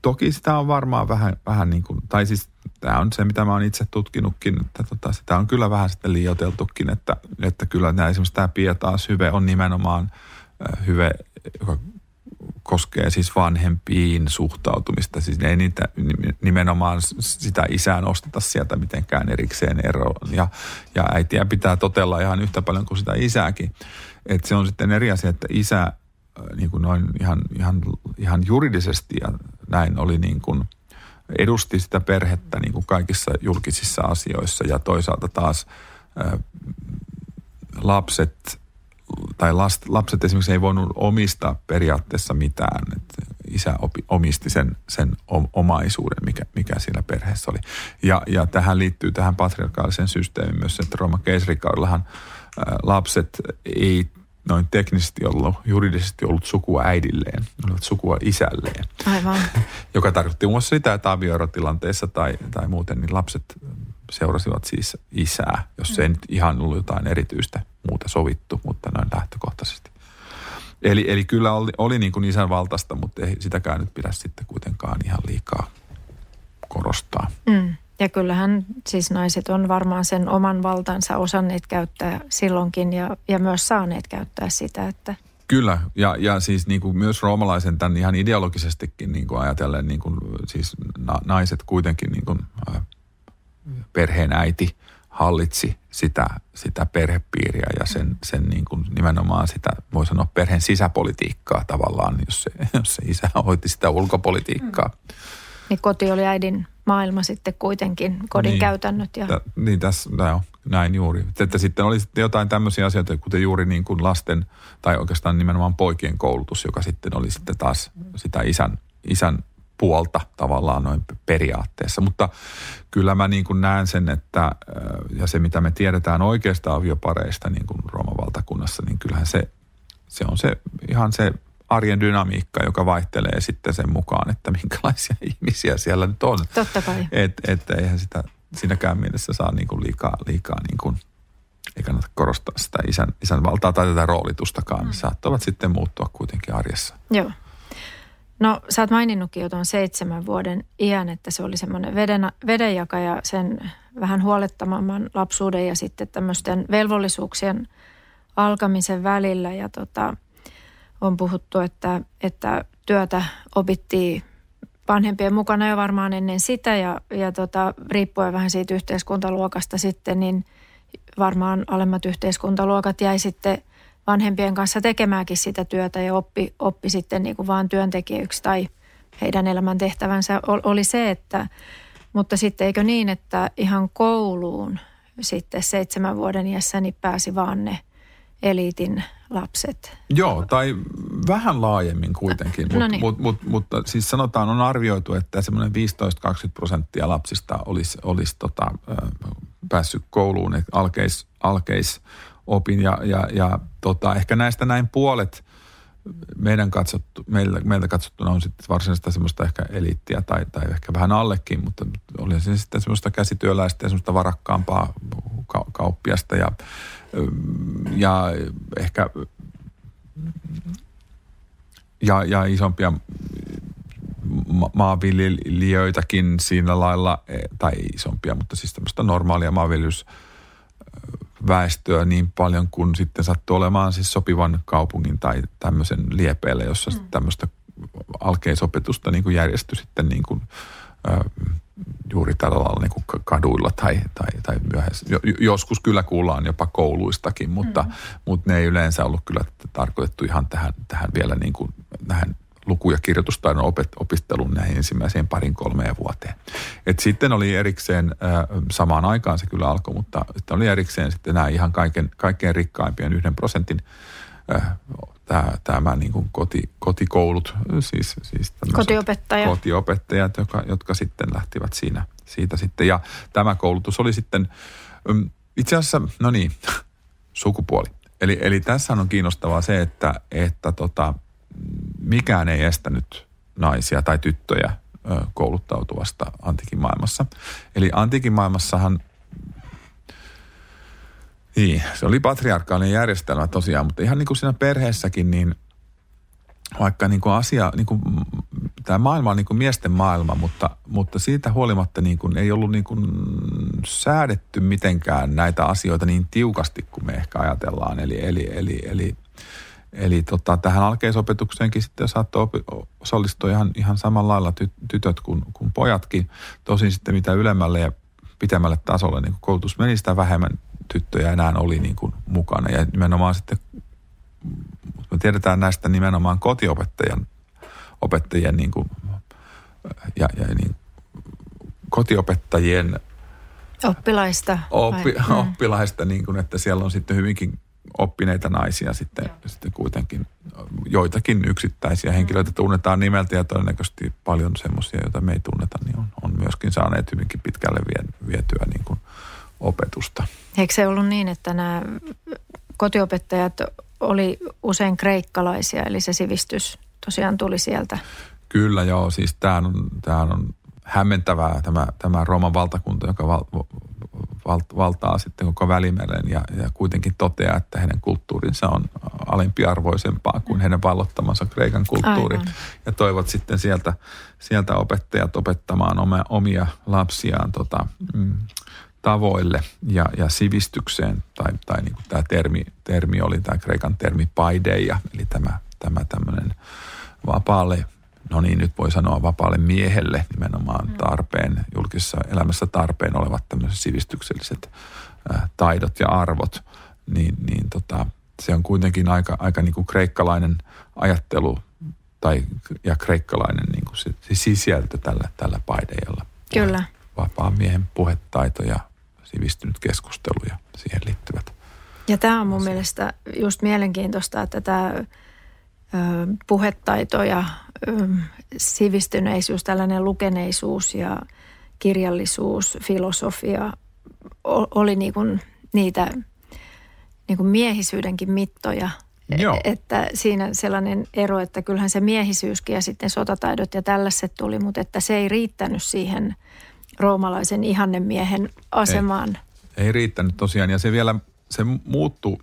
Toki sitä on varmaan vähän niin kuin, tai siis tämä on se, mitä mä oon itse tutkinutkin, että sitä on kyllä vähän sitten liioiteltukin, että kyllä nämä, esimerkiksi tämä pietaas-hyve on nimenomaan hyve, joka koskee siis vanhempiin suhtautumista. Siis ei niitä, nimenomaan sitä isää nosteta sieltä mitenkään erikseen eroon. Ja äitiä pitää totella ihan yhtä paljon kuin sitä isääkin. Että se on sitten eri asia, että isä niin kuin noin ihan juridisesti ja näin oli niin kuin edusti sitä perhettä niin kuin kaikissa julkisissa asioissa ja toisaalta taas lapset esimerkiksi ei voinut omistaa periaatteessa mitään, että isä omisti sen omaisuuden, mikä siellä perheessä oli. Ja tähän liittyy tähän patriarkaaliseen systeemiin myös, että Rooman keisarikaudellahan lapset ei noin teknisesti juridisesti ollut sukua äidilleen, olivat sukua isälleen. Aivan. Joka tarkoitti muun muassa sitä, että avioerotilanteessa tai muuten, niin lapset seurasivat siis isää, jos ei nyt ihan ollut jotain erityistä muuta sovittu, mutta noin lähtökohtaisesti. Eli kyllä oli niin kuin isän valtaista, mutta ei sitäkään nyt pidä sitten kuitenkaan ihan liikaa korostaa. Mm. Ja kyllähän siis naiset on varmaan sen oman valtansa osanneet käyttää silloinkin ja myös saaneet käyttää sitä, että... Kyllä, ja siis niin kuin myös roomalaisen tämän ihan ideologisestikin niin kuin ajatellen, niin kuin siis naiset kuitenkin niin kuin perheen äiti hallitsi sitä perhepiiriä ja sen niin kuin nimenomaan sitä, voi sanoa, perheen sisäpolitiikkaa tavallaan, jos se isä hoiti sitä ulkopolitiikkaa. Niin koti oli äidin maailma sitten kuitenkin, kodin niin, käytännöt. Ja... Niin, tässä on Näin juuri. Että sitten oli sitten jotain tämmöisiä asioita, kuten juuri niin kuin lasten tai oikeastaan nimenomaan poikien koulutus, joka sitten oli sitten taas sitä isän puolta tavallaan noin periaatteessa. Mutta kyllä mä niin kuin näen sen, että ja se mitä me tiedetään oikeasta aviopareista niin kuin Rooman valtakunnassa, niin kyllähän se on se ihan se arjen dynamiikka, joka vaihtelee sitten sen mukaan, että minkälaisia ihmisiä siellä nyt on. Totta kai. Että eihän sitä siinäkään mielessä saa niin kuin liikaa niin kuin, ei kannata korostaa sitä isän valtaa tai tätä roolitustakaan. Ne saattavat sitten muuttua kuitenkin arjessa. Joo. No sä oot maininnutkin jo tuon 7 vuoden iän, että se oli semmoinen vedenjakaja sen vähän huolettamamman lapsuuden ja sitten tämmöisten velvollisuuksien alkamisen välillä. Ja on puhuttu, että työtä opittiin vanhempien mukana jo varmaan ennen sitä ja riippuen vähän siitä yhteiskuntaluokasta sitten, niin varmaan alemmat yhteiskuntaluokat jäi sitten vanhempien kanssa tekemäänkin sitä työtä ja oppi sitten niin kuin vaan työntekijäksi tai heidän elämäntehtävänsä oli se, että, mutta sitten eikö niin, että ihan kouluun sitten 7 vuoden iässä niin pääsi vaan ne eliitin lapset. Joo, tai vähän laajemmin kuitenkin, mutta siis sanotaan, on arvioitu, että semmoinen 15-20% lapsista olisi päässyt kouluun, että alkeisopin ja ehkä näistä näin puolet meiltä katsottuna on sitten varsinaista semmoista ehkä eliittiä tai ehkä vähän allekin, mutta oli se sitten semmoista käsityöläistä ja semmoista varakkaampaa kauppiasta ja ehkä ja isompia maanviljelijöitäkin siinä lailla, tai isompia, mutta siis tämmöistä normaalia maanviljelysväestöä niin paljon kuin sitten sattuu olemaan siis sopivan kaupungin tai tämmöisen liepeillä, jossa tämmöistä alkeisopetusta niin kuin järjestyi sitten niin kuin juuri tällä lailla niin kuin kaduilla tai myöhässä. Joskus kyllä kuullaan jopa kouluistakin, mutta ne ei yleensä ollut kyllä tarkoitettu ihan tähän vielä niin kuin tähän luku- ja kirjoitustaidon opistelun näihin ensimmäiseen 2-3 vuoteen. Et sitten oli erikseen, samaan aikaan se kyllä alkoi, mutta sitten oli erikseen sitten nämä ihan kaikkein rikkaimpien 1% tämä niin kuin kotikoulut, siis kotiopettajat, jotka sitten lähtivät siitä sitten. Ja tämä koulutus oli sitten itse asiassa, no niin, sukupuoli. Eli tässä on kiinnostavaa se, että mikään ei estänyt naisia tai tyttöjä kouluttautuvasta antiikin maailmassa. Eli antiikin maailmassahan niin, se oli patriarkaalinen järjestelmä tosiaan, mutta ihan niin kuin siinä perheessäkin, niin vaikka niin kuin asia, niin kuin, tämä maailma on niin kuin miesten maailma, mutta siitä huolimatta niin kuin ei ollut niin kuin säädetty mitenkään näitä asioita niin tiukasti kuin me ehkä ajatellaan. Eli tähän alkeisopetukseenkin sitten saattoi osallistua ihan samalla lailla tytöt kuin pojatkin. Tosin sitten mitä ylemmälle ja pitemmälle tasolle niin kuin koulutus meni, sitä vähemmän tyttöjä enää oli niin kuin mukana. Ja nimenomaan sitten, me tiedetään näistä nimenomaan kotiopettajien niin kuin, ja niin, kotiopettajien oppilaista niin kuin, että siellä on sitten hyvinkin oppineita naisia sitten kuitenkin, joitakin yksittäisiä henkilöitä tunnetaan nimeltä ja todennäköisesti paljon semmoisia, joita me ei tunneta, niin on myöskin saaneet hyvinkin pitkälle vietyä niin kuin opetusta. Eikö se ollut niin, että nämä kotiopettajat oli usein kreikkalaisia, eli se sivistys tosiaan tuli sieltä? Kyllä joo, siis tämähän on hämmentävää tämä Rooman valtakunta, joka valtaa sitten koko Välimeren ja kuitenkin toteaa, että heidän kulttuurinsa on alempiarvoisempaa kuin heidän vallottamansa Kreikan kulttuuri. Aivan. Ja toivat sitten sieltä opettajat opettamaan omia lapsiaan tavoille ja sivistykseen, tai niin kuin tämä termi oli tämä Kreikan termi paideia, eli tämä tämmöinen vapaalle, no niin, nyt voi sanoa vapaalle miehelle nimenomaan tarpeen, julkisessa elämässä tarpeen olevat tämmöiset sivistykselliset taidot ja arvot, niin se on kuitenkin aika niin kuin kreikkalainen ajattelu ja kreikkalainen niin kuin se sisältö tällä paidejalla. Kyllä. Vapaan miehen puhetaito ja sivistynyt keskustelu ja siihen liittyvät. Ja tämä on mun mielestä just mielenkiintoista, että tämä puhetaito ja sivistyneisyys, tällainen lukeneisuus ja kirjallisuus, filosofia oli niin kuin niitä niin kuin miehisyydenkin mittoja. Joo. Että siinä sellainen ero, että kyllähän se miehisyyskin ja sitten sotataidot ja tällaiset tuli, mutta että se ei riittänyt siihen roomalaisen ihannemiehen asemaan. Ei riittänyt tosiaan, ja se vielä, se muuttui,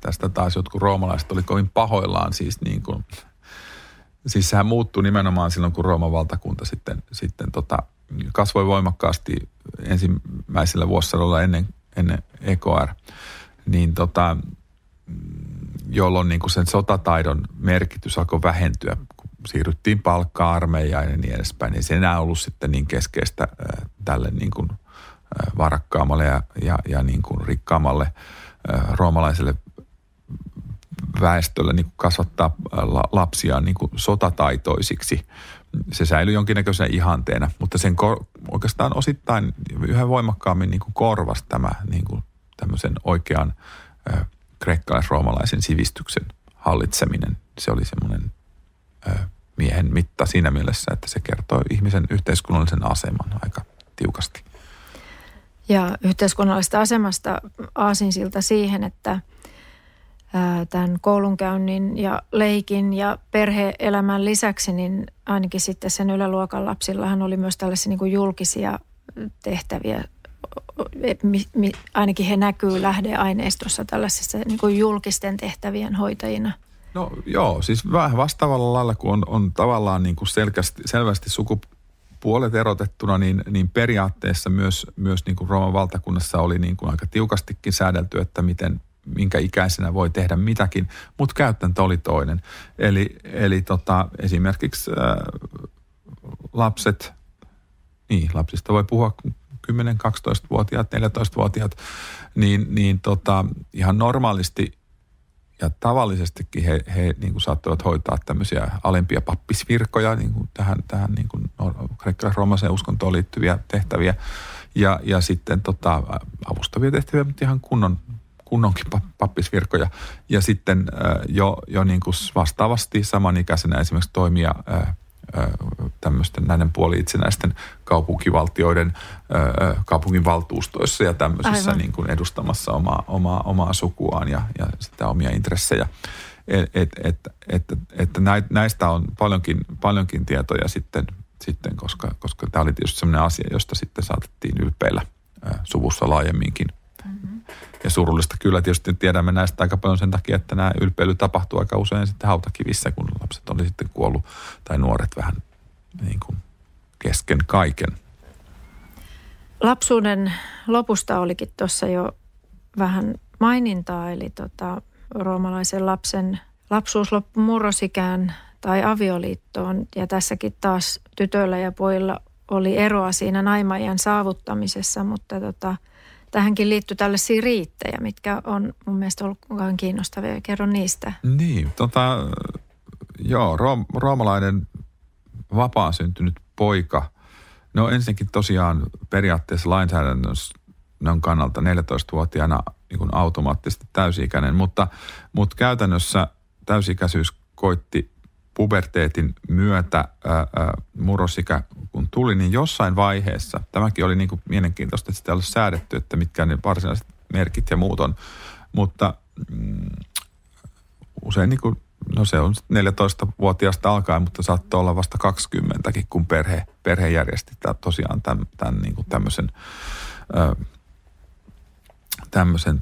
tästä taas jotkut roomalaiset oli kovin pahoillaan, siis niin kuin, siis sehän muuttui nimenomaan silloin, kun Rooman valtakunta sitten kasvoi voimakkaasti ensimmäisellä vuosisadalla ennen EKR, niin jolloin niin kuin sen sotataidon merkitys alkoi vähentyä, kun siirryttiin palkka-armeijaan ja niin edespäin. Ei se enää ollut sitten niin keskeistä tälle niin kuin varakkaammalle ja niin kuin rikkaammalle roomalaiselle väestölle niin kuin kasvattaa lapsiaan niin kuin sotataitoisiksi. Se säilyi jonkinnäköisenä ihanteena, mutta sen oikeastaan osittain yhä voimakkaammin niin kuin korvasi tämä niin kuin tämmöisen oikean kreikkalais-roomalaisen sivistyksen hallitseminen. Se oli semmoinen miehen mitta siinä mielessä, että se kertoo ihmisen yhteiskunnallisen aseman aika tiukasti. Ja yhteiskunnallisesta asemasta aasinsilta siihen, että tämän koulunkäynnin ja leikin ja perhe-elämän lisäksi, niin ainakin sitten sen yläluokan lapsillahan oli myös tällaisia niin kuin julkisia tehtäviä. Ainakin he näkyy lähdeaineistossa tällaisessa niin kuin julkisten tehtävien hoitajina. No joo, siis vähän vastaavalla lailla, kun on tavallaan niin kuin selvästi sukupuolet erotettuna, niin periaatteessa myös niin kuin Rooman valtakunnassa oli niin kuin aika tiukastikin säädelty, että minkä ikäisenä voi tehdä mitäkin, mutta käytäntö oli toinen. Eli esimerkiksi lapsista voi puhua 10-12-vuotiaat, 14-vuotiaat, niin ihan normaalisti ja tavallisestikin he niin kuin saattoivat hoitaa tämmöisiä alempia pappisvirkoja, niin kuin tähän niin kuin kreikkalais-roomaiseen uskontoon liittyviä tehtäviä ja sitten avustavia tehtäviä, mutta ihan kunnonkin pappisvirkoja. Ja sitten jo niin kuin vastaavasti samanikäisenä esimerkiksi toimia tämmöisten näiden puoli-itsenäisten kaupunkivaltioiden kaupunginvaltuustoissa ja tämmöisissä niin kuin edustamassa omaa sukuaan ja sitä omia intressejä. Että näistä on paljonkin tietoja sitten koska tämä oli tietysti sellainen asia, josta sitten saatettiin ylpeillä suvussa laajemminkin. Mm-hmm. Ja surullista kyllä tietysti tiedämme näistä aika paljon sen takia, että nämä ylpeily tapahtuu aika usein sitten hautakivissä, kun lapset oli sitten kuollut tai nuoret vähän niin kuin kesken kaiken. Lapsuuden lopusta olikin tuossa jo vähän mainintaa, eli roomalaisen lapsen lapsuus loppui murrosikään tai avioliittoon, ja tässäkin taas tytöillä ja pojilla oli eroa siinä naimaajan saavuttamisessa, mutta tähänkin liittyy tällaisia riittejä, mitkä on mun mielestä ollut kukaan kiinnostavia, ja kerron niistä. Niin, joo, roomalainen vapaan syntynyt poika. No ensinnäkin tosiaan periaatteessa lainsäädännön kannalta 14-vuotiaana niin kuin automaattisesti täysi-ikäinen, mutta käytännössä täysi-ikäisyys koitti puberteetin myötä murrosikä, kun tuli, niin jossain vaiheessa, tämäkin oli niin kuin mielenkiintoista, että sitä olisi säädetty, että mitkä ne varsinaiset merkit ja muut on, mutta usein niin kuin, no se on 14-vuotiaasta alkaen, mutta saattoi olla vasta 20-kin, kun perhe järjesti tosiaan tämän niin kuin tämmöisen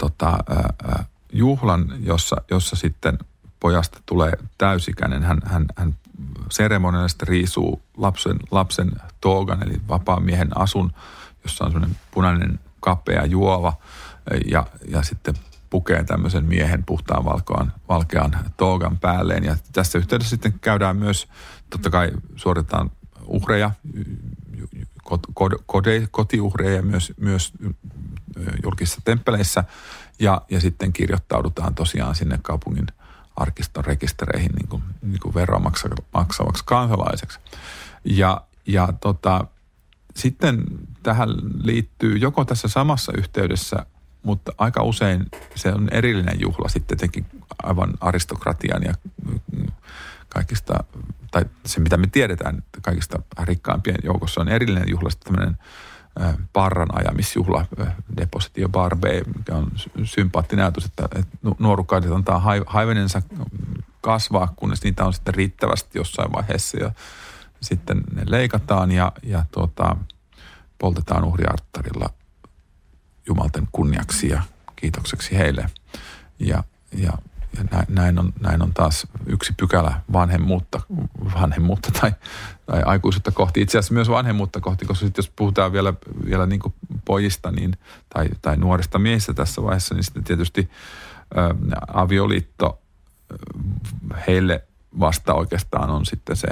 juhlan, jossa sitten pojasta tulee täysikäinen, hän seremoniallisesti riisuu lapsen toogan, eli vapaamiehen asun, jossa on semmoinen punainen kapea juova, ja sitten pukee tämmöisen miehen puhtaan valkean toogan päälleen. Ja tässä yhteydessä sitten käydään myös, totta kai suoritetaan uhreja, kotiuhreja myös julkisissa temppeleissä, ja sitten kirjoittaudutaan tosiaan sinne kaupungin arkiston rekistereihin niin kuin veroa maksavaksi kansalaiseksi. Ja Sitten tähän liittyy joko tässä samassa yhteydessä, mutta aika usein se on erillinen juhla sitten tietenkin aivan aristokratian ja kaikista, tai se mitä me tiedetään kaikista rikkaampien joukossa on erillinen juhla, sitten tämmöinen parran ajamisjuhla, Depositio Barbe, mikä on sympaattinen ajatus, että nuorukaiset antaa haivenensa kasvaa, kunnes niitä on sitten riittävästi jossain vaiheessa ja sitten ne leikataan ja poltetaan uhriarttarilla jumalten kunniaksi ja kiitokseksi heille. Ja näin on taas yksi pykälä vanhemmuutta tai aikuisuutta kohti. Itse asiassa myös vanhemmuutta kohti, koska sitten jos puhutaan vielä niin kuin pojista niin, tai nuorista miehistä tässä vaiheessa, niin sitten tietysti avioliitto heille vasta oikeastaan on sitten se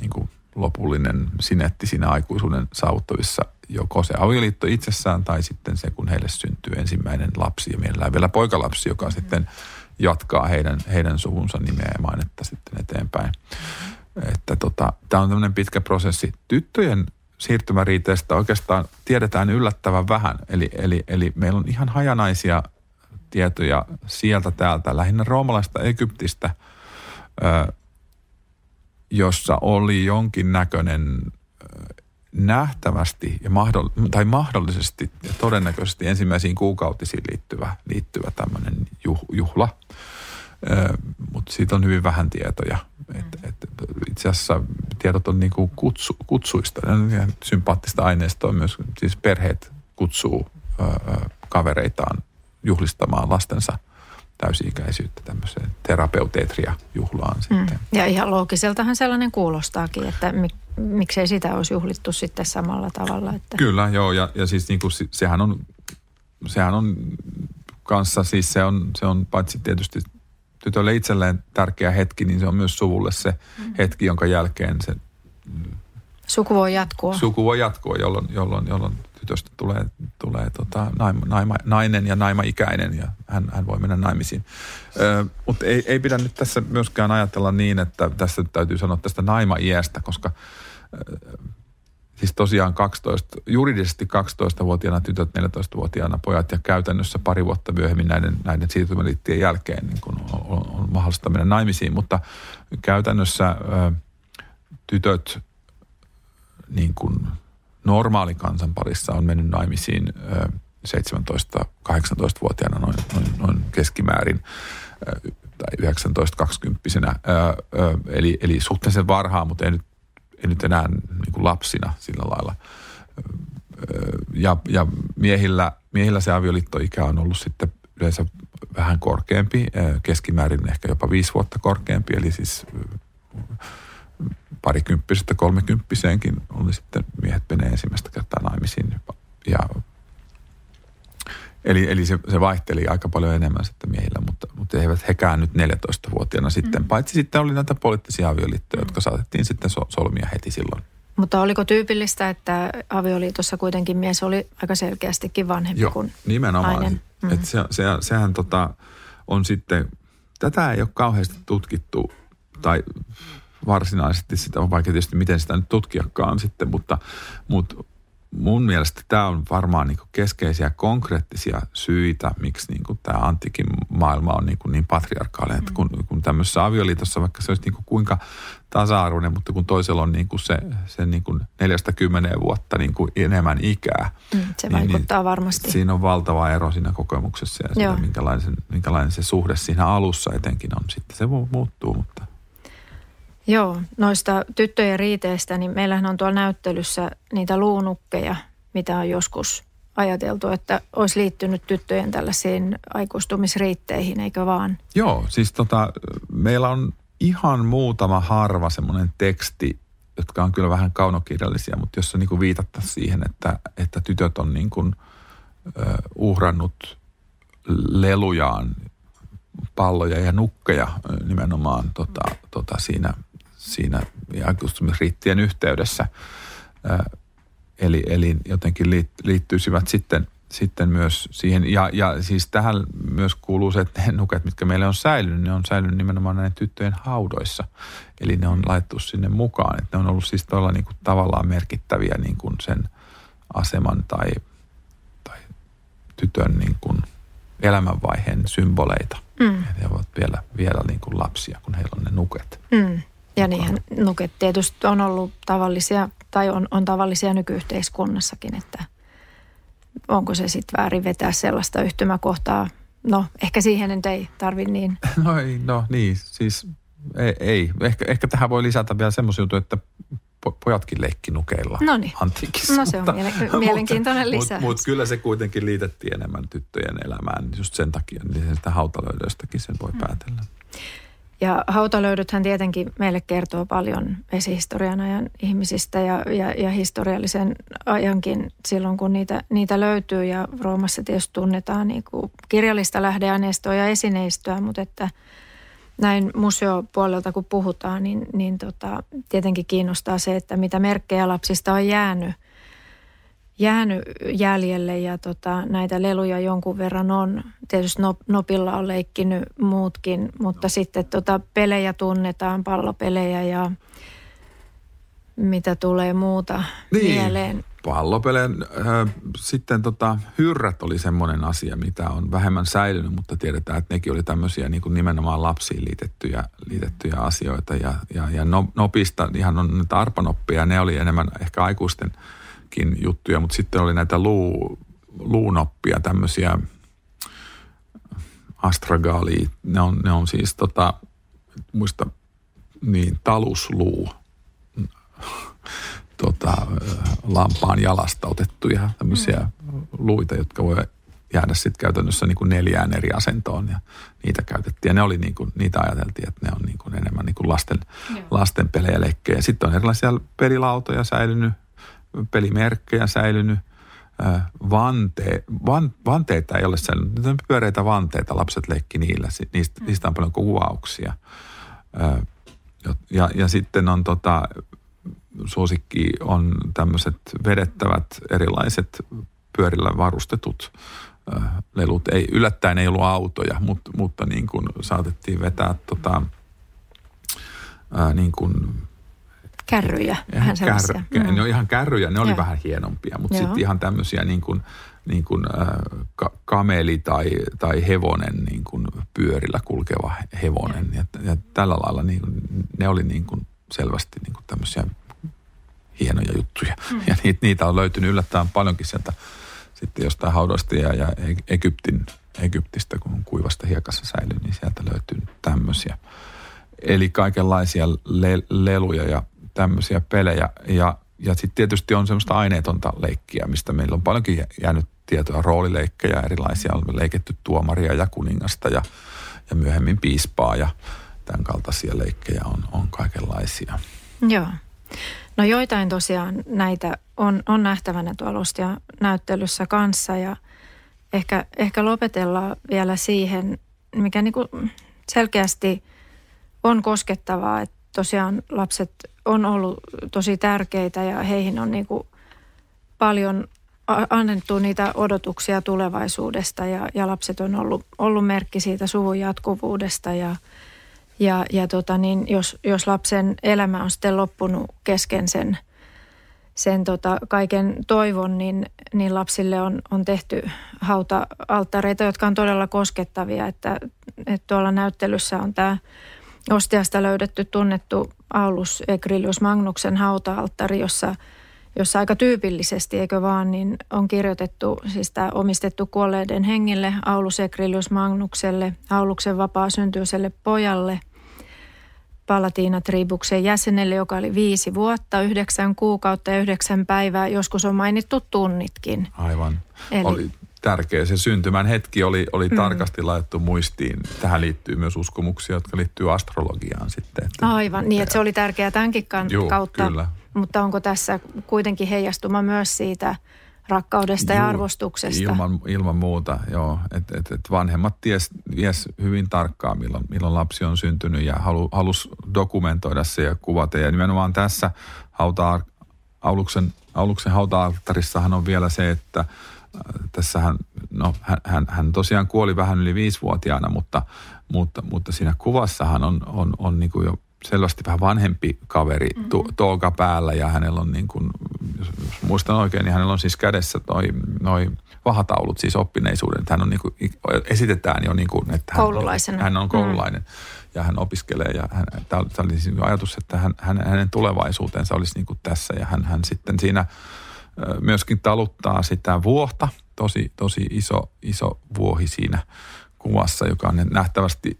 niin kuin lopullinen sinetti siinä aikuisuuden saavuttavissa, joko se avioliitto itsessään tai sitten se, kun heille syntyy ensimmäinen lapsi ja mielellään vielä poikalapsi, joka sitten jatkaa heidän suvunsa nimeä ja mainetta sitten eteenpäin. Että tämä on tämmöinen pitkä prosessi. Tyttöjen siirtymäriiteistä oikeastaan tiedetään yllättävän vähän, eli meillä on ihan hajanaisia tietoja sieltä täältä, lähinnä roomalaista Egyptistä, jossa oli jonkin näköinen nähtävästi ja mahdollisesti ja todennäköisesti ensimmäisiin kuukautisiin liittyvä tämmöinen juhla. Mutta siitä on hyvin vähän tietoja. Itse asiassa tiedot on niinku kutsuista. Sympaattista aineistoa myös. Siis perheet kutsuu kavereitaan juhlistamaan lastensa täysi-ikäisyyttä tämmöiseen terapeutetria-juhlaan sitten. Ja ihan loogiseltahan sellainen kuulostaakin, että miksei sitä olisi juhlittu sitten samalla tavalla. Että... Kyllä, joo, ja siis niin kuin sehän on kanssa, siis se on paitsi tietysti tytölle itselleen tärkeä hetki, niin se on myös suvulle se hetki, jonka jälkeen se... Suku voi jatkua, jolloin tytöstä tulee nainen ja naimaikäinen ja hän voi mennä naimisiin. Mutta ei pidä nyt tässä myöskään ajatella niin, että tässä täytyy sanoa tästä naima-iästä, koska siis tosiaan juridisesti 12-vuotiaana tytöt, 14-vuotiaana pojat ja käytännössä pari vuotta myöhemmin näiden siirtymäliittien jälkeen niin kun on mahdollista mennä naimisiin, mutta käytännössä tytöt niin kuin normaali kansan parissa on mennyt naimisiin 17-18-vuotiaana noin keskimäärin tai 19-20-vuotiaana. Eli suhteellisen varhaan, mutta ei nyt enää niin kuin lapsina sillä lailla. Ja miehillä se avioliittoikä on ollut sitten yleensä vähän korkeampi, keskimäärin ehkä jopa 5 vuotta korkeampi, eli siis parikymppisestä 30-vuotiaastakin oli sitten miehet menee ensimmäistä kertaa naimisiin. Eli se vaihteli aika paljon enemmän sitten miehillä, mutta eivät hekään nyt 14-vuotiaana sitten. Paitsi sitten oli näitä poliittisia avioliittoja, jotka saatettiin sitten solmia heti silloin. Mutta oliko tyypillistä, että avioliitossa kuitenkin mies oli aika selkeästikin vanhempi kuin nainen? Joo, nimenomaan. Että sehän on sitten, tätä ei ole kauheasti tutkittu tai... Varsinaisesti sitä on vaikea tietysti, miten sitä nyt tutkiakaan sitten, mutta mun mielestä tämä on varmaan niin keskeisiä konkreettisia syitä, miksi niin tämä antiikin maailma on niin patriarkaalinen. Että kun tämmöisessä avioliitossa, vaikka se olisi niin kuinka tasa-arvoinen, mutta kun toisella on niin se niin 4-10 vuotta niin enemmän ikää. Se vaikuttaa niin, varmasti. Siinä on valtava ero siinä kokemuksessa ja siinä, minkälainen se suhde siinä alussa etenkin on. Sitten se muuttuu, mutta... Joo, noista tyttöjen riiteistä, niin meillähän on tuolla näyttelyssä niitä luunukkeja, mitä on joskus ajateltu, että olisi liittynyt tyttöjen tällaisiin aikuistumisriitteihin, eikö vaan? Joo, siis meillä on ihan muutama harva semmoinen teksti, jotka on kyllä vähän kaunokirjallisia, mutta jossa niin kuin viitattaisiin siihen, että tytöt on niin kuin uhrannut lelujaan, palloja ja nukkeja nimenomaan siinä aikuistumisriittien yhteydessä. Eli jotenkin liittyisivät sitten myös siihen. Ja siis tähän myös kuuluu se, että ne nuket, mitkä meille on säilynyt, ne on säilynyt nimenomaan näiden tyttöjen haudoissa. Eli ne on laittu sinne mukaan. Että ne on ollut siis todella niin kuin tavallaan merkittäviä niin kuin sen aseman tai tytön niin kuin elämänvaiheen symboleita. Mm. He ovat vielä niin kuin lapsia, kun heillä on ne nuket. Mm. Ja niinhän nuket tietysti on ollut tavallisia, tai on tavallisia nykyyhteiskunnassakin, että onko se sitten väärin vetää sellaista yhtymäkohtaa. No, ehkä siihen nyt ei tarvitse niin. Ei. Ehkä tähän voi lisätä vielä semmoisia juttuja, että pojatkin leikki nukeilla antiikissa. No se on mielenkiintoinen lisäys. Mutta kyllä se kuitenkin liitettiin enemmän tyttöjen elämään just sen takia. Niin sitä hautalöydöstäkin sen voi päätellä. Ja hautalöydöthän tietenkin meille kertoo paljon esihistorian ajan ihmisistä ja historiallisen ajankin silloin, kun niitä löytyy. Ja Roomassa tietysti tunnetaan niin kuin kirjallista lähdeaineistoa ja esineistöä, mutta että näin museopuolelta kun puhutaan, niin tietenkin kiinnostaa se, että mitä merkkejä lapsista on jäänyt jäljelle ja näitä leluja jonkun verran on. Tietysti nopilla on leikkinyt muutkin, mutta sitten pelejä tunnetaan, pallopelejä ja mitä tulee muuta mieleen. Pallopeleen. Sitten hyrrät oli semmoinen asia, mitä on vähemmän säilynyt, mutta tiedetään, että nekin oli tämmöisiä niin kuin nimenomaan lapsiin liitettyjä asioita. Ja nopista ihan on näitä arpanoppia, ne oli enemmän ehkä aikuistenkin juttuja, mutta sitten oli näitä luunoppia, tämmöisiä astragaalia. Ne on siis talusluu. Lampaan jalasta otettuja tämmöisiä luita, jotka voi jäädä sitten käytännössä niin kuin 4 eri asentoon ja niitä käytettiin. Ja ne oli niin kuin, niitä ajateltiin, että ne on niin kuin enemmän niin kuin lasten pelejä, leikkejä. Sitten on erilaisia pelilautoja säilynyt, pelimerkkejä säilynyt, vanteita ei ole säilynyt. Ne pyöreitä vanteita, lapset leikki niillä, niistä on paljon kuvauksia. Ja sitten on suosikki on tämmöiset vedettävät erilaiset pyörillä varustetut lelut. Yllättäen ei ollut autoja, mutta niin kuin saatettiin vetää niin kuin kärryjä. Vähän sellaisia. Ne on ihan kärryjä, ne oli vähän hienompia, mutta sitten ihan tämmöisiä niin kuin kameli tai hevonen niin kuin pyörillä kulkeva hevonen. Ja tällä lailla niin, ne oli niin kuin selvästi niin kuin tämmöisiä hienoja juttuja. Ja niitä on löytynyt yllättäen paljonkin sieltä sitten jostain haudoista ja Egyptistä, kun kuivasta hiekassa säilyy, niin sieltä löytyy tämmöisiä. Eli kaikenlaisia leluja ja tämmöisiä pelejä. Ja sitten tietysti on semmoista aineetonta leikkiä, mistä meillä on paljonkin jäänyt tietoa. Roolileikkejä erilaisia. On leiketty tuomaria ja kuningasta ja myöhemmin piispaa ja tämän kaltaisia leikkejä on kaikenlaisia. Joo. No joitain tosiaan näitä on nähtävänä tuolla Ostia-näyttelyssä kanssa ja ehkä lopetellaan vielä siihen, mikä niin kuin selkeästi on koskettavaa, että tosiaan lapset on ollut tosi tärkeitä ja heihin on niin kuin paljon annettu niitä odotuksia tulevaisuudesta ja lapset on ollut merkki siitä suvun jatkuvuudesta ja jos lapsen elämä on sitten loppunut kesken sen kaiken toivon, niin lapsille on tehty hauta-alttareita, jotka on todella koskettavia. Että tuolla näyttelyssä on tämä Ostiasta löydetty tunnettu Aulus Egrillius Magnuksen hauta-alttari, jossa aika tyypillisesti, eikö vaan, niin on kirjoitettu, siis tämä omistettu kuolleiden hengille, Aulus Egrillius Magnukselle, Auluksen vapaasyntyiselle pojalle, Palatina Tribuksen jäsenelle, joka oli 5 vuotta, 9 kuukautta ja 9 päivää. Joskus on mainittu tunnitkin. Aivan. Eli oli tärkeä. Se syntymän hetki oli tarkasti laitettu muistiin. Tähän liittyy myös uskomuksia, jotka liittyy astrologiaan sitten. Aivan, niin että se oli tärkeää tämänkin kautta. Kyllä. Mutta onko tässä kuitenkin heijastuma myös siitä rakkaudesta ja arvostuksesta? Ilman muuta, joo. Et vanhemmat ties hyvin tarkkaan, milloin lapsi on syntynyt ja halusi dokumentoida se ja kuvata. Ja nimenomaan tässä Auluksen hauta-alttarissahan on vielä se, että tässähän, hän tosiaan kuoli vähän yli 5-vuotiaana, mutta siinä kuvassahan on niin kuin jo selvästi vähän vanhempi kaveri tooga päällä ja hänellä on niin kuin, jos muistan oikein, niin hänellä on siis kädessä noi vahataulut, siis oppineisuuden. Hän on niin kuin, esitetään jo niin kuin, että hän on koululainen ja hän opiskelee ja tämä oli siis ajatus, että hänen tulevaisuutensa olisi niin kuin tässä ja hän sitten siinä myöskin taluttaa sitä vuohta, tosi iso vuohi siinä kuvassa, joka on nähtävästi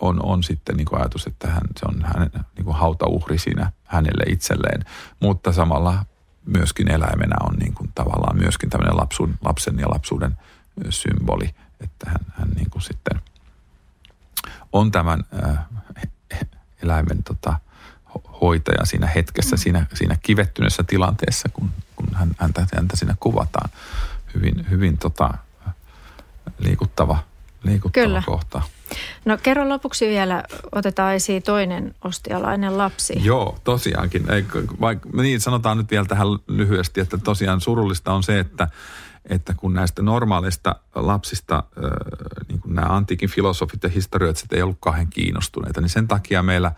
on sitten niin kuin ajatus, että se on hänen niin kuin hautauhri siinä hänelle itselleen, mutta samalla myöskin eläimenä on niin kuin tavallaan myöskin tämmöinen lapsen ja lapsuuden symboli, että hän niin kuin sitten on tämän eläimen hoitaja siinä hetkessä, siinä kivettyneessä tilanteessa, kun häntä siinä kuvataan. Hyvin liikuttava Kyllä. kohta. No kerro lopuksi vielä, otetaan esiin toinen ostialainen lapsi. Joo, tosiaankin. Niin sanotaan nyt vielä tähän lyhyesti, että tosiaan surullista on se, että kun näistä normaaleista lapsista niin kuin nämä antiikin filosofit ja historioitsijat ei ollut kauhean kiinnostuneita, niin sen takia meillä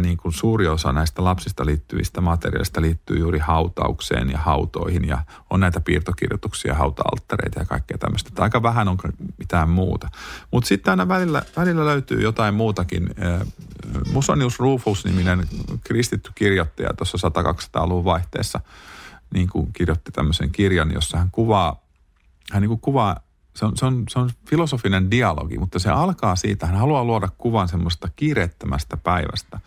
niin kuin suuri osa näistä lapsista liittyvistä materiaalista liittyy juuri hautaukseen ja hautoihin ja on näitä piirtokirjoituksia, hauta-alttareita ja kaikkea tämmöistä. Aika vähän on mitään muuta. Mutta sitten aina välillä löytyy jotain muutakin. Musonius Rufus-niminen kristitty kirjoittaja tuossa 100-200-luvun vaihteessa niin kuin kirjoitti tämmöisen kirjan, jossa hän kuvaa, se on filosofinen dialogi, mutta se alkaa siitä, hän haluaa luoda kuvan semmoista kiireettömästä päivästä,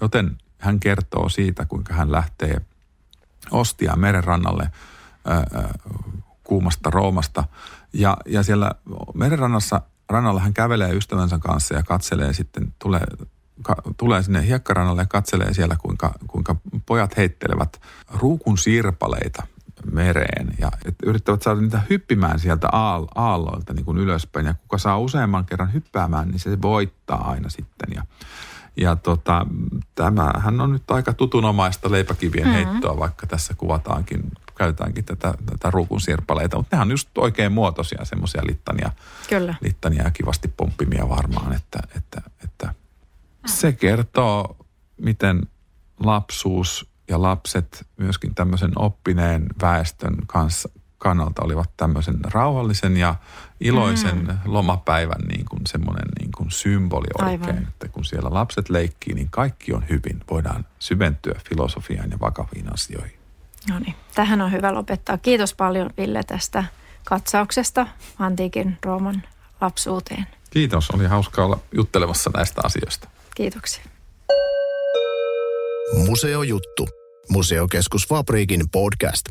joten hän kertoo siitä, kuinka hän lähtee ostiaan merenrannalle kuumasta Roomasta ja siellä merenrannalla hän kävelee ystävänsä kanssa ja katselee sitten, tulee sinne hiekkarannalle ja katselee siellä, kuinka pojat heittelevät ruukun sirpaleita mereen ja yrittävät saada niitä hyppimään sieltä aalloilta niin kuin ylöspäin ja kuka saa useamman kerran hyppäämään, niin se voittaa aina sitten ja tämähän on nyt aika tutunomaista leipäkivien heittoa, vaikka tässä käytetäänkin tätä ruukun sirpaleita, mutta nehän on just oikein muotoisia semmoisia littania ja kivasti pomppimia varmaan, että se kertoo, miten lapsuus ja lapset myöskin tämmöisen oppineen väestön kannalta olivat tämmöisen rauhallisen ja iloisen lomapäivän niin kuin semmoinen niin kuin symboli oikein. Aivan. Että kun siellä lapset leikkii, niin kaikki on hyvin. Voidaan syventyä filosofiaan ja vakaviin asioihin. No niin, tähän on hyvä lopettaa. Kiitos paljon Ville tästä katsauksesta antiikin Rooman lapsuuteen. Kiitos, oli hauskaa olla juttelemassa näistä asioista. Kiitoksia. Museojuttu. Museokeskus Fabriikin podcast.